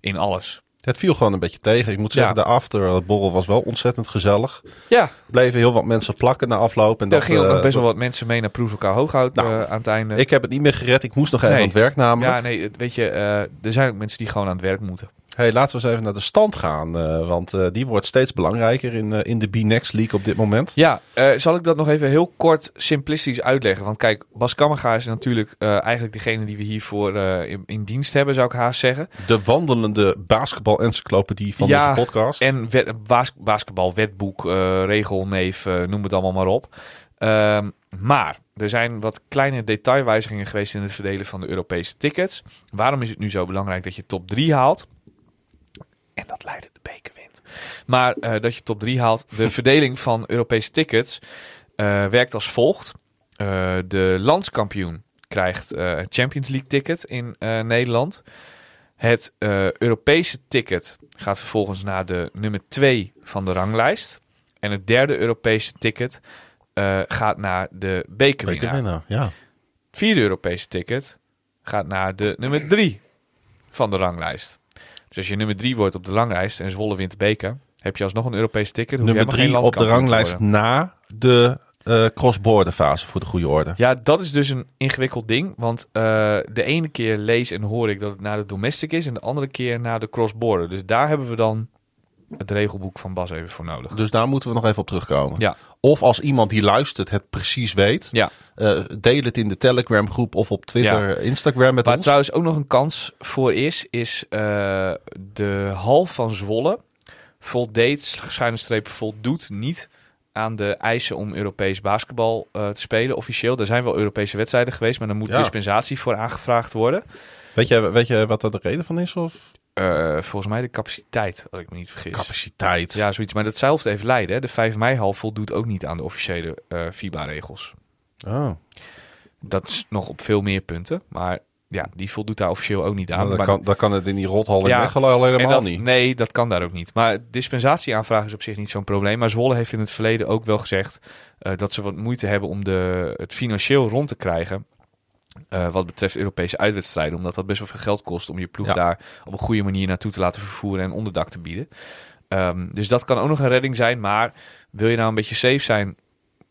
In alles. Het viel gewoon een beetje tegen. Ik moet zeggen, de afterborrel was wel ontzettend gezellig. Ja. Bleven heel wat mensen plakken na afloop. En gingen ook nog best wel wat mensen mee naar Proef elkaar hooghoud aan het einde. Ik heb het niet meer gered. Ik moest nog even aan het werk namelijk. Ja, nee, weet je, er zijn ook mensen die gewoon aan het werk moeten. Hey, laten we eens even naar de stand gaan. Want die wordt steeds belangrijker in de B-Next League op dit moment. Ja, zal ik dat nog even heel kort simplistisch uitleggen? Want kijk, Bas Kammerga is natuurlijk eigenlijk degene die we hiervoor in dienst hebben, zou ik haast zeggen. De wandelende basketbal-encyclopedie van deze podcast. En basketbal-wetboek, regelneef, noem het allemaal maar op. Maar er zijn wat kleine detailwijzigingen geweest in het verdelen van de Europese tickets. Waarom is het nu zo belangrijk dat je top 3 haalt? En dat Leiden de beker wint. Maar dat je top 3 haalt. De verdeling van Europese tickets werkt als volgt. De landskampioen krijgt een Champions League ticket in Nederland. Het Europese ticket gaat vervolgens naar de nummer 2 van de ranglijst. En het derde Europese ticket gaat naar de bekerwinnaar. Ja. Het vierde Europese ticket gaat naar de nummer 3 van de ranglijst. Dus als je nummer 3 wordt op de ranglijst en Zwolle wint de beker, heb je alsnog een Europees ticket. Nummer 3 op de ranglijst na de cross-border fase, voor de goede orde. Ja, dat is dus een ingewikkeld ding. Want de ene keer lees en hoor ik dat het naar de domestic is en de andere keer naar de cross-border. Dus daar hebben we dan het regelboek van Bas even voor nodig. Dus daar moeten we nog even op terugkomen. Ja. Of als iemand die luistert het precies weet, deel het in de Telegram groep of op Twitter, Instagram met ons. Waar trouwens ook nog een kans voor is de hal van Zwolle voldoet niet aan de eisen om Europees basketbal te spelen officieel. Er zijn wel Europese wedstrijden geweest, maar daar moet dispensatie voor aangevraagd worden. Weet je wat daar de reden van is? Of? Volgens mij de capaciteit, als ik me niet vergis. Capaciteit? Ja, zoiets. Maar datzelfde heeft Leiden. Hè? De 5 mei-hal voldoet ook niet aan de officiële FIBA-regels. Oh. Dat is nog op veel meer punten. Maar ja, die voldoet daar officieel ook niet aan. Dan kan het in die rothal in Mechelen helemaal niet. Nee, dat kan daar ook niet. Maar dispensatieaanvraag is op zich niet zo'n probleem. Maar Zwolle heeft in het verleden ook wel gezegd dat ze wat moeite hebben om het financieel rond te krijgen. Wat betreft Europese uitwedstrijden, omdat dat best wel veel geld kost om je ploeg daar op een goede manier naartoe te laten vervoeren en onderdak te bieden. Dus dat kan ook nog een redding zijn, maar wil je nou een beetje safe zijn,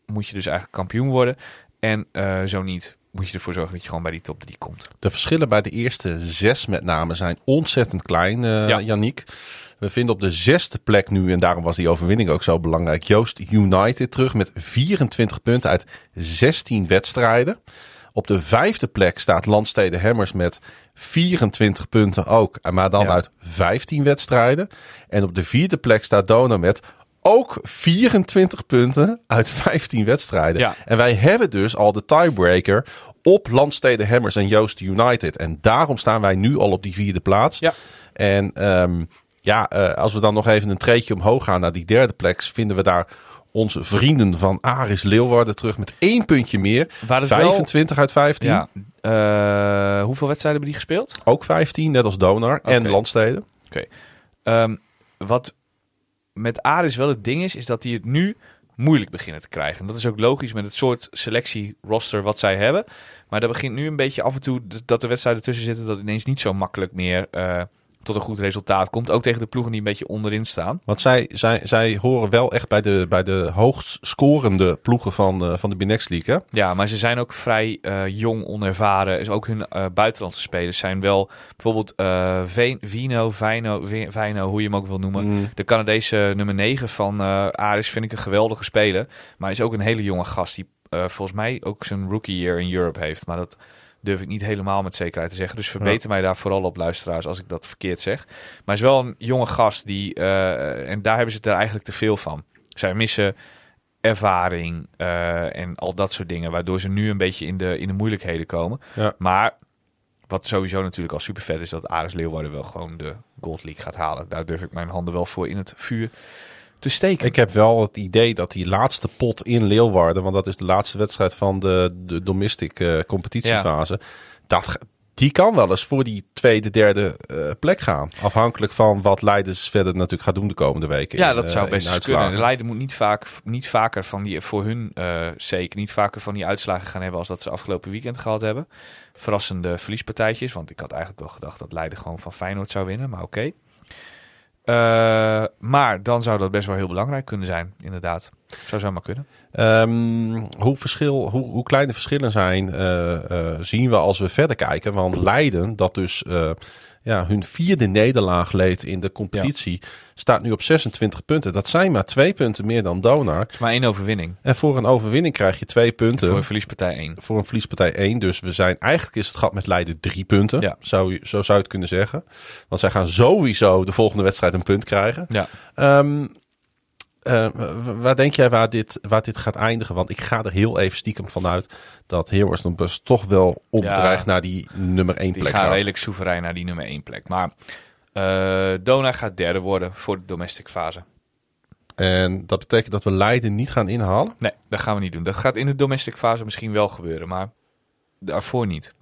moet je dus eigenlijk kampioen worden. En zo niet, moet je ervoor zorgen dat je gewoon bij die top 3 komt. De verschillen bij de eerste 6 met name zijn ontzettend klein, Yannick. We vinden op de 6e plek nu, en daarom was die overwinning ook zo belangrijk, Yoast United terug met 24 punten uit 16 wedstrijden. Op de 5e plek staat Landstede Hammers met 24 punten ook. Maar dan uit 15 wedstrijden. En op de 4e plek staat Donar met ook 24 punten uit 15 wedstrijden. Ja. En wij hebben dus al de tiebreaker op Landstede Hammers en Yoast United. En daarom staan wij nu al op die 4e plaats. Ja. En als we dan nog even een treetje omhoog gaan naar die 3e plek, vinden we daar onze vrienden van Aris Leeuwarden terug met 1 puntje meer. 25 uit 15. Ja, hoeveel wedstrijden hebben die gespeeld? Ook 15, net als Donar en Landstede. Okay. Wat met Aris wel het ding is dat die het nu moeilijk beginnen te krijgen. En dat is ook logisch met het soort selectieroster wat zij hebben. Maar dat begint nu een beetje af en toe dat de wedstrijden tussen zitten, dat ineens niet zo makkelijk meer tot een goed resultaat komt. Ook tegen de ploegen die een beetje onderin staan. Want zij horen wel echt bij de hoogst scorende ploegen van de B-Next League, hè? Ja, maar ze zijn ook vrij jong, onervaren. Dus ook hun buitenlandse spelers zijn wel bijvoorbeeld Vino, hoe je hem ook wil noemen. De Canadese nummer 9 van Aris vind ik een geweldige speler. Maar is ook een hele jonge gast die volgens mij ook zijn rookie year in Europe heeft. Maar dat durf ik niet helemaal met zekerheid te zeggen. Dus verbeter mij daar vooral op, luisteraars, als ik dat verkeerd zeg. Maar is wel een jonge gast die en daar hebben ze het er eigenlijk te veel van. Zij missen ervaring en al dat soort dingen, waardoor ze nu een beetje in de moeilijkheden komen. Ja. Maar Wat sowieso natuurlijk al super vet is, dat Aris Leeuwarden wel gewoon de Gold League gaat halen. Daar durf ik mijn handen wel voor in het vuur te steken. Ik heb wel het idee dat die laatste pot in Leeuwarden, want dat is de laatste wedstrijd van de domestic competitiefase, ja, die kan wel eens voor die tweede, derde plek gaan. Afhankelijk van wat Leiden verder natuurlijk gaat doen de komende weken. Ja, dat zou best kunnen. Leiden moet niet vaker van die, voor hun zeker, niet vaker van die uitslagen gaan hebben als dat ze afgelopen weekend gehad hebben. Verrassende verliespartijtjes, want ik had eigenlijk wel gedacht dat Leiden gewoon van Feyenoord zou winnen, maar oké. Maar dan zou dat best wel heel belangrijk kunnen zijn, inderdaad. Zou maar kunnen. Hoe klein de verschillen zijn, zien we als we verder kijken. Want Leiden, dat dus hun vierde nederlaag leed in de competitie, staat nu op 26 punten. Dat zijn maar 2 punten meer dan Donar. Maar 1 overwinning. En voor een overwinning krijg je 2 punten. Voor een verliespartij 1. Dus we zijn, eigenlijk is het gat met Leiden 3 punten. Ja. Zo zou je het kunnen zeggen. Want zij gaan sowieso de volgende wedstrijd een punt krijgen. Ja. Waar denk jij waar dit gaat eindigen? Want ik ga er heel even stiekem vanuit dat Heerwers dan best toch wel opdreigt naar die nummer 1 plek. Die gaan redelijk soeverein naar die nummer 1 plek. Maar Donar gaat derde worden voor de domestic fase. En dat betekent dat we Leiden niet gaan inhalen? Nee, dat gaan we niet doen. Dat gaat in de domestic fase misschien wel gebeuren, maar daarvoor niet.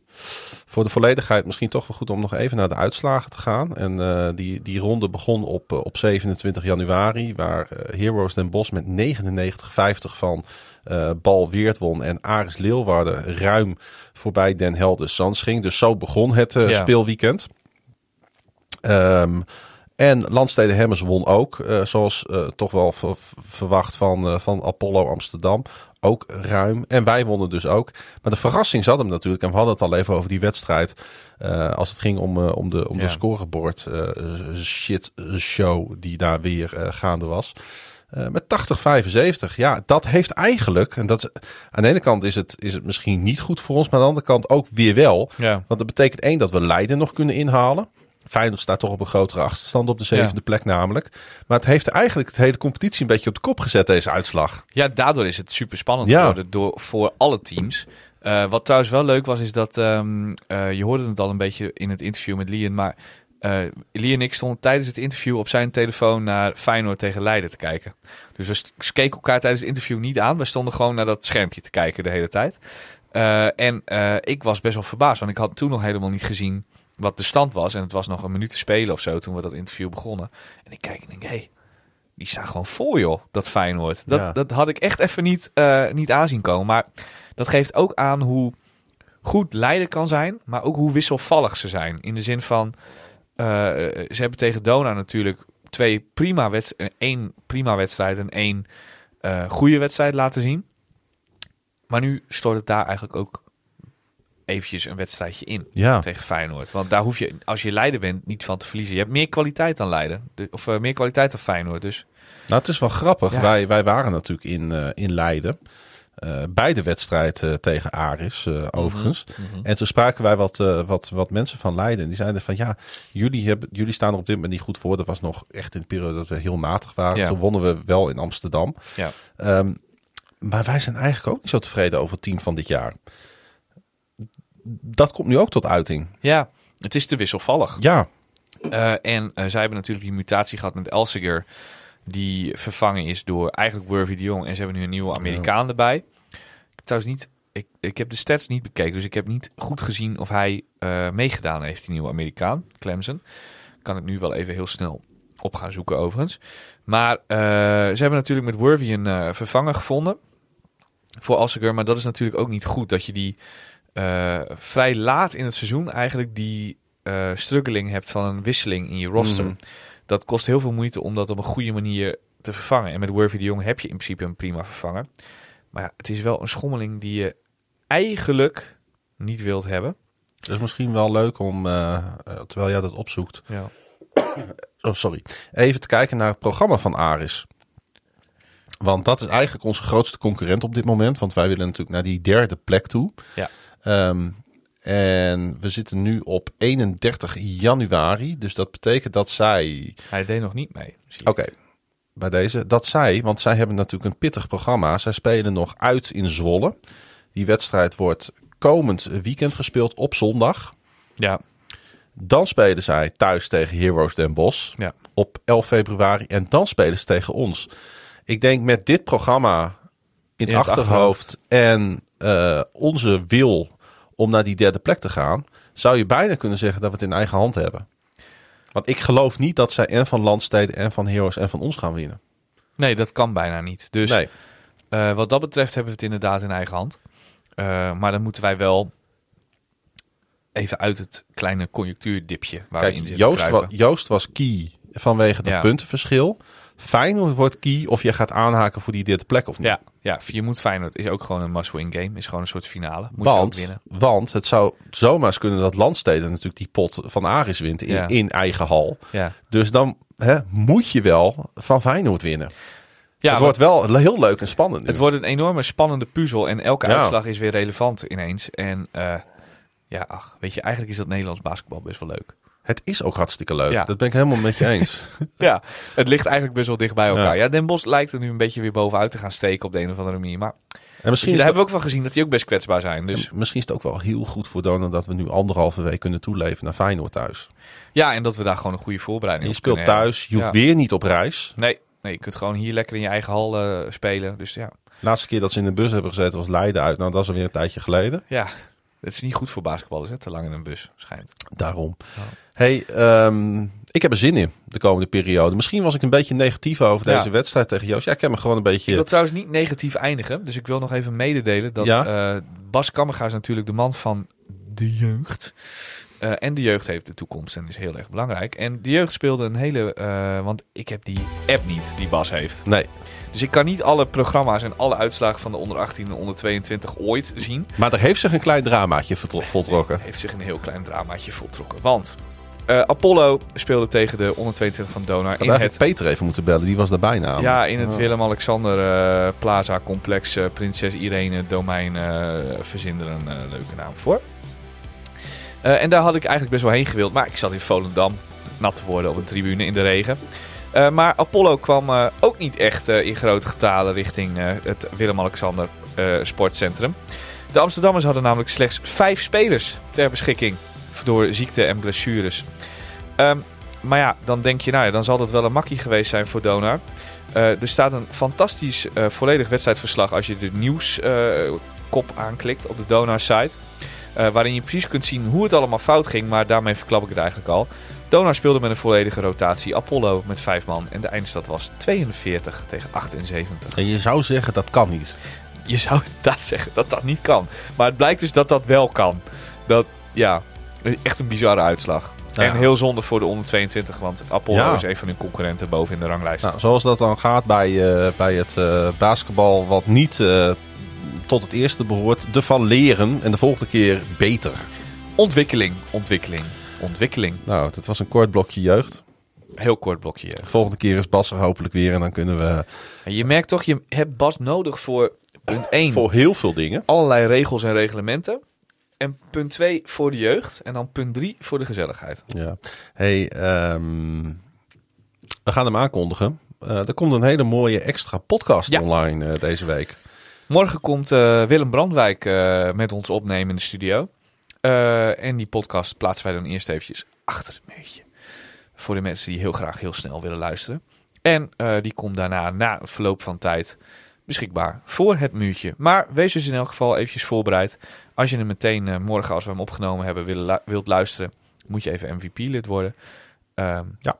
Voor de volledigheid misschien toch wel goed om nog even naar de uitslagen te gaan. En die ronde begon op 27 januari... waar Heroes Den Bosch met 99-50 van Bal Weert won. En Aris Leeuwarden ruim voorbij Den Helder Sans ging. Dus zo begon het speelweekend. En Landstede Hammers won ook. Zoals toch wel verwacht van Apollo Amsterdam. Ook ruim. En wij wonnen dus ook. Maar de verrassing zat hem natuurlijk. En we hadden het al even over die wedstrijd. Als het ging om de scorebord shit show die daar weer gaande was. Met 80-75. Ja, dat heeft eigenlijk... En dat, aan de ene kant is het misschien niet goed voor ons. Maar aan de andere kant ook weer wel. Ja. Want dat betekent 1 dat we Leiden nog kunnen inhalen. Feyenoord staat toch op een grotere achterstand op de 7e plek namelijk. Maar het heeft eigenlijk de hele competitie een beetje op de kop gezet, deze uitslag. Ja, daardoor is het super spannend geworden voor alle teams. Wat trouwens wel leuk was, is dat... je hoorde het al een beetje in het interview met Lien, maar Lien en ik stonden tijdens het interview op zijn telefoon naar Feyenoord tegen Leiden te kijken. Dus we keken elkaar tijdens het interview niet aan. We stonden gewoon naar dat schermpje te kijken de hele tijd. En ik was best wel verbaasd, want ik had toen nog helemaal niet gezien wat de stand was. En het was nog een minuut te spelen of zo toen we dat interview begonnen. En ik kijk en denk, hé, die staan gewoon voor, joh, dat Feyenoord. Dat had ik echt even niet aanzien komen. Maar dat geeft ook aan hoe goed Leiden kan zijn, maar ook hoe wisselvallig ze zijn. In de zin van, ze hebben tegen Donar natuurlijk 2 prima wedstrijden, 1 prima wedstrijd en 1 goede wedstrijd laten zien. Maar nu stort het daar eigenlijk ook eventjes een wedstrijdje in tegen Feyenoord. Want daar hoef je, als je Leiden bent, niet van te verliezen. Je hebt meer kwaliteit dan Leiden. Meer kwaliteit dan Feyenoord. Dus. Nou, het is wel grappig. Ja. Wij waren natuurlijk in Leiden. Bij de wedstrijd tegen Aris, overigens. Mm-hmm. En toen spraken wij wat mensen van Leiden. Die zeiden van, jullie staan er op dit moment niet goed voor. Dat was nog echt in de periode dat we heel matig waren. Ja. Toen wonnen we wel in Amsterdam. Ja. Maar wij zijn eigenlijk ook niet zo tevreden over het team van dit jaar. Dat komt nu ook tot uiting. Ja, het is te wisselvallig. Ja. En zij hebben natuurlijk die mutatie gehad met Elseger, die vervangen is door eigenlijk Wervie de Jong. En ze hebben nu een nieuwe Amerikaan erbij. Ik heb de stats niet bekeken, dus ik heb niet goed gezien of hij meegedaan heeft, die nieuwe Amerikaan, Clemson. Kan ik nu wel even heel snel op gaan zoeken overigens. Maar ze hebben natuurlijk met Wervie een vervanger gevonden voor Elseger. Maar dat is natuurlijk ook niet goed, dat je die vrij laat in het seizoen eigenlijk die struggeling hebt van een wisseling in je roster. Mm. Dat kost heel veel moeite om dat op een goede manier te vervangen. En met Wervie de Jong heb je in principe een prima vervanger. Maar ja, het is wel een schommeling die je eigenlijk niet wilt hebben. Het is misschien wel leuk om, terwijl jij dat opzoekt, even te kijken naar het programma van Aris. Want dat is eigenlijk onze grootste concurrent op dit moment. Want wij willen natuurlijk naar die derde plek toe. Ja. En we zitten nu op 31 januari. Dus dat betekent dat zij... Hij deed nog niet mee. Oké. Bij deze. Dat zij, want zij hebben natuurlijk een pittig programma. Zij spelen nog uit in Zwolle. Die wedstrijd wordt komend weekend gespeeld op zondag. Ja. Dan spelen zij thuis tegen Heroes Den Bosch op 11 februari. En dan spelen ze tegen ons. Ik denk met dit programma in het achterhoofd en onze wil om naar die derde plek te gaan, zou je bijna kunnen zeggen dat we het in eigen hand hebben. Want ik geloof niet dat zij en van Landstede en van Heroes en van ons gaan winnen. Nee, dat kan bijna niet. Dus nee. Wat dat betreft hebben we het inderdaad in eigen hand. Maar dan moeten wij wel even uit het kleine conjunctuurdipje waar we in zitten kruipen. Yoast was key vanwege dat puntenverschil. Feyenoord wordt key of je gaat aanhaken voor die derde plek of niet. Ja, je moet Feyenoord. Is ook gewoon een must-win game. Is gewoon een soort finale. Moet je ook winnen. Want het zou zomaar eens kunnen dat Landstede natuurlijk die pot van Aris wint in eigen hal. Ja. Dus dan moet je wel van Feyenoord winnen. Ja, het wordt wel heel leuk en spannend nu. Het wordt een enorme spannende puzzel. En elke uitslag is weer relevant ineens. En weet je, eigenlijk is dat Nederlands basketbal best wel leuk. Het is ook hartstikke leuk. Ja. Dat ben ik helemaal met je eens. Ja, het ligt eigenlijk best wel dicht bij elkaar. Ja, Den Bosch lijkt er nu een beetje weer bovenuit te gaan steken op de een of andere manier. Maar en misschien daar hebben we ook wel gezien dat die ook best kwetsbaar zijn. Dus. Misschien is het ook wel heel goed voor Donar dat we nu 1,5 week kunnen toeleven naar Feyenoord thuis. Ja, en dat we daar gewoon een goede voorbereiding op kunnen hebben. Je speelt thuis, je hoeft weer niet op reis. Nee, je kunt gewoon hier lekker in je eigen hal spelen. Dus ja. Laatste keer dat ze in de bus hebben gezeten was Leiden uit. Nou, dat is alweer een tijdje geleden. Ja. Het is niet goed voor basketballers, hè? Te lang in een bus, schijnt. Daarom. Oh. Hey, ik heb er zin in de komende periode. Misschien was ik een beetje negatief over deze wedstrijd tegen Yoast. Ja, ik heb me gewoon een beetje... Ik wil trouwens niet negatief eindigen. Dus ik wil nog even mededelen dat Bas Kammerga is natuurlijk de man van de jeugd. En de jeugd heeft de toekomst en is heel erg belangrijk. En de jeugd speelde een hele... want ik heb die app niet die Bas heeft. Nee. Dus ik kan niet alle programma's en alle uitslagen van de onder 18 en onder 22 ooit zien. Maar er heeft zich een klein dramaatje voltrokken. Er heeft zich een heel klein dramaatje voltrokken. Want Apollo speelde tegen de onder 22 van Donar. Daar had Peter even moeten bellen, die was daar bijna. Ja, in het Willem-Alexander Plaza complex Prinses Irene domein verzinder een leuke naam voor. En daar had ik eigenlijk best wel heen gewild. Maar ik zat in Volendam nat te worden op een tribune in de regen. Maar Apollo kwam ook niet echt in grote getalen richting het Willem-Alexander sportcentrum. De Amsterdammers hadden namelijk slechts 5 spelers ter beschikking door ziekte en blessures. Maar ja, dan denk je, nou ja, dan zal dat wel een makkie geweest zijn voor Donar. Er staat een fantastisch volledig wedstrijdverslag als je de nieuwskop aanklikt op de Donar-site. Waarin je precies kunt zien hoe het allemaal fout ging, maar daarmee verklap ik het eigenlijk al. Donar speelde met een volledige rotatie, Apollo met 5 man en de eindstand was 42 tegen 78. En je zou zeggen dat kan niet. Je zou inderdaad zeggen dat dat niet kan. Maar het blijkt dus dat dat wel kan. Dat, ja, echt een bizarre uitslag. Nou, en heel zonde voor de onder 22, want Apollo is een van hun concurrenten boven in de ranglijst. Nou, zoals dat dan gaat bij het basketbal wat niet... tot het eerste behoort, ervan leren en de volgende keer beter. Ontwikkeling. Nou, dat was een kort blokje jeugd. Heel kort blokje jeugd. Volgende keer is Bas er hopelijk weer en dan kunnen we... Je merkt toch, je hebt Bas nodig voor punt 1. Voor heel veel dingen. Allerlei regels en reglementen. En punt 2 voor de jeugd. En dan punt 3 voor de gezelligheid. Ja. Hey, we gaan hem aankondigen. Er komt een hele mooie extra podcast online deze week. Morgen komt Willem Brandwijk met ons opnemen in de studio. En die podcast plaatsen wij dan eerst eventjes achter het muurtje. Voor de mensen die heel graag heel snel willen luisteren. En die komt daarna, na het verloop van tijd, beschikbaar voor het muurtje. Maar wees dus in elk geval eventjes voorbereid. Als je hem meteen morgen, als we hem opgenomen hebben, wilt luisteren, moet je even MVP-lid worden.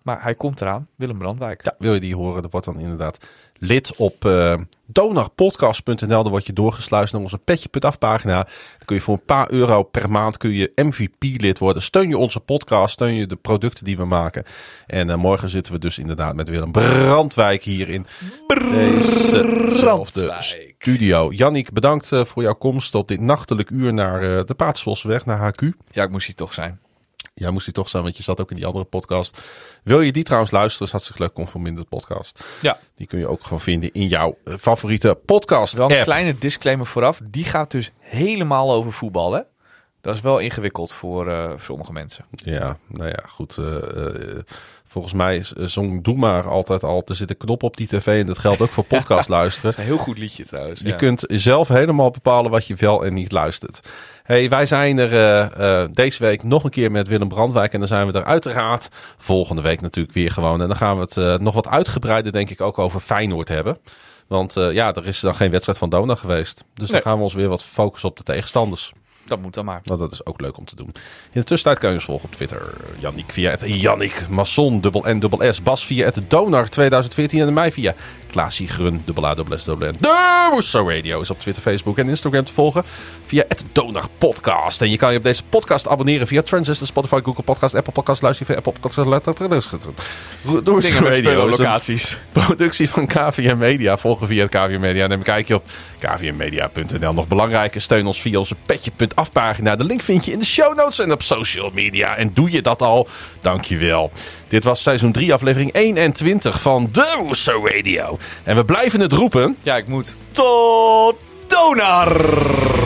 Maar hij komt eraan, Willem Brandwijk. Ja, wil je die horen, dat wordt dan inderdaad... lid op donarpodcast.nl. Dan word je doorgesluist naar onze petje.af pagina. Dan kun je voor een paar euro per maand kun je MVP-lid worden. Steun je onze podcast, steun je de producten die we maken. En morgen zitten we dus inderdaad met Willem Brandwijk hier in dezezelfde studio. Jannick, bedankt voor jouw komst op dit nachtelijk uur naar de Paatsvosseweg, naar HQ. Ja, ik moest hier toch zijn. Jij moest die toch zijn, want je zat ook in die andere podcast. Wil je die trouwens luisteren? Is hartstikke leuk, Conforminder podcast. Ja. Die kun je ook gewoon vinden in jouw favoriete podcast. Dan een kleine disclaimer vooraf. Die gaat dus helemaal over voetbal, hè? Dat is wel ingewikkeld voor sommige mensen. Ja, nou ja, goed. Volgens mij zong Doe Maar altijd al. Er zit een knop op die tv en dat geldt ook voor podcast luisteren. Dat is een heel goed liedje trouwens. Je kunt zelf helemaal bepalen wat je wel en niet luistert. Hey, wij zijn er deze week nog een keer met Willem Brandwijk. En dan zijn we er uiteraard volgende week natuurlijk weer gewoon. En dan gaan we het nog wat uitgebreider denk ik ook over Feyenoord hebben. Want er is dan geen wedstrijd van Donar geweest. Dus dan gaan we ons weer wat focussen op de tegenstanders. Dat moet dan maar. Nou, dat is ook leuk om te doen. In de tussentijd kan je ons volgen op Twitter. Yannick via het Yannick Masson, @NNS. Bas via het Donar 2014. En mij via Klaasie Grun, @AASSN. De Rousseau Radio is op Twitter, Facebook en Instagram te volgen. Via het Donar Podcast. En je kan je op deze podcast abonneren via Transistor, Spotify, Google Podcasts, Apple Podcasts. Luister via Apple Podcasts. Rousseau Radio is locaties. Productie van KVM Media. Volgen via KVM Media. En neem een kijkje op kvmmedia.nl. Nog belangrijker, steun ons via onze petje.afpagina. De link vind je in de show notes en op social media. En doe je dat al? Dankjewel. Dit was seizoen 3, aflevering 21 van De Rousseau Radio. En we blijven het roepen. Ja, ik moet. Tot Donar!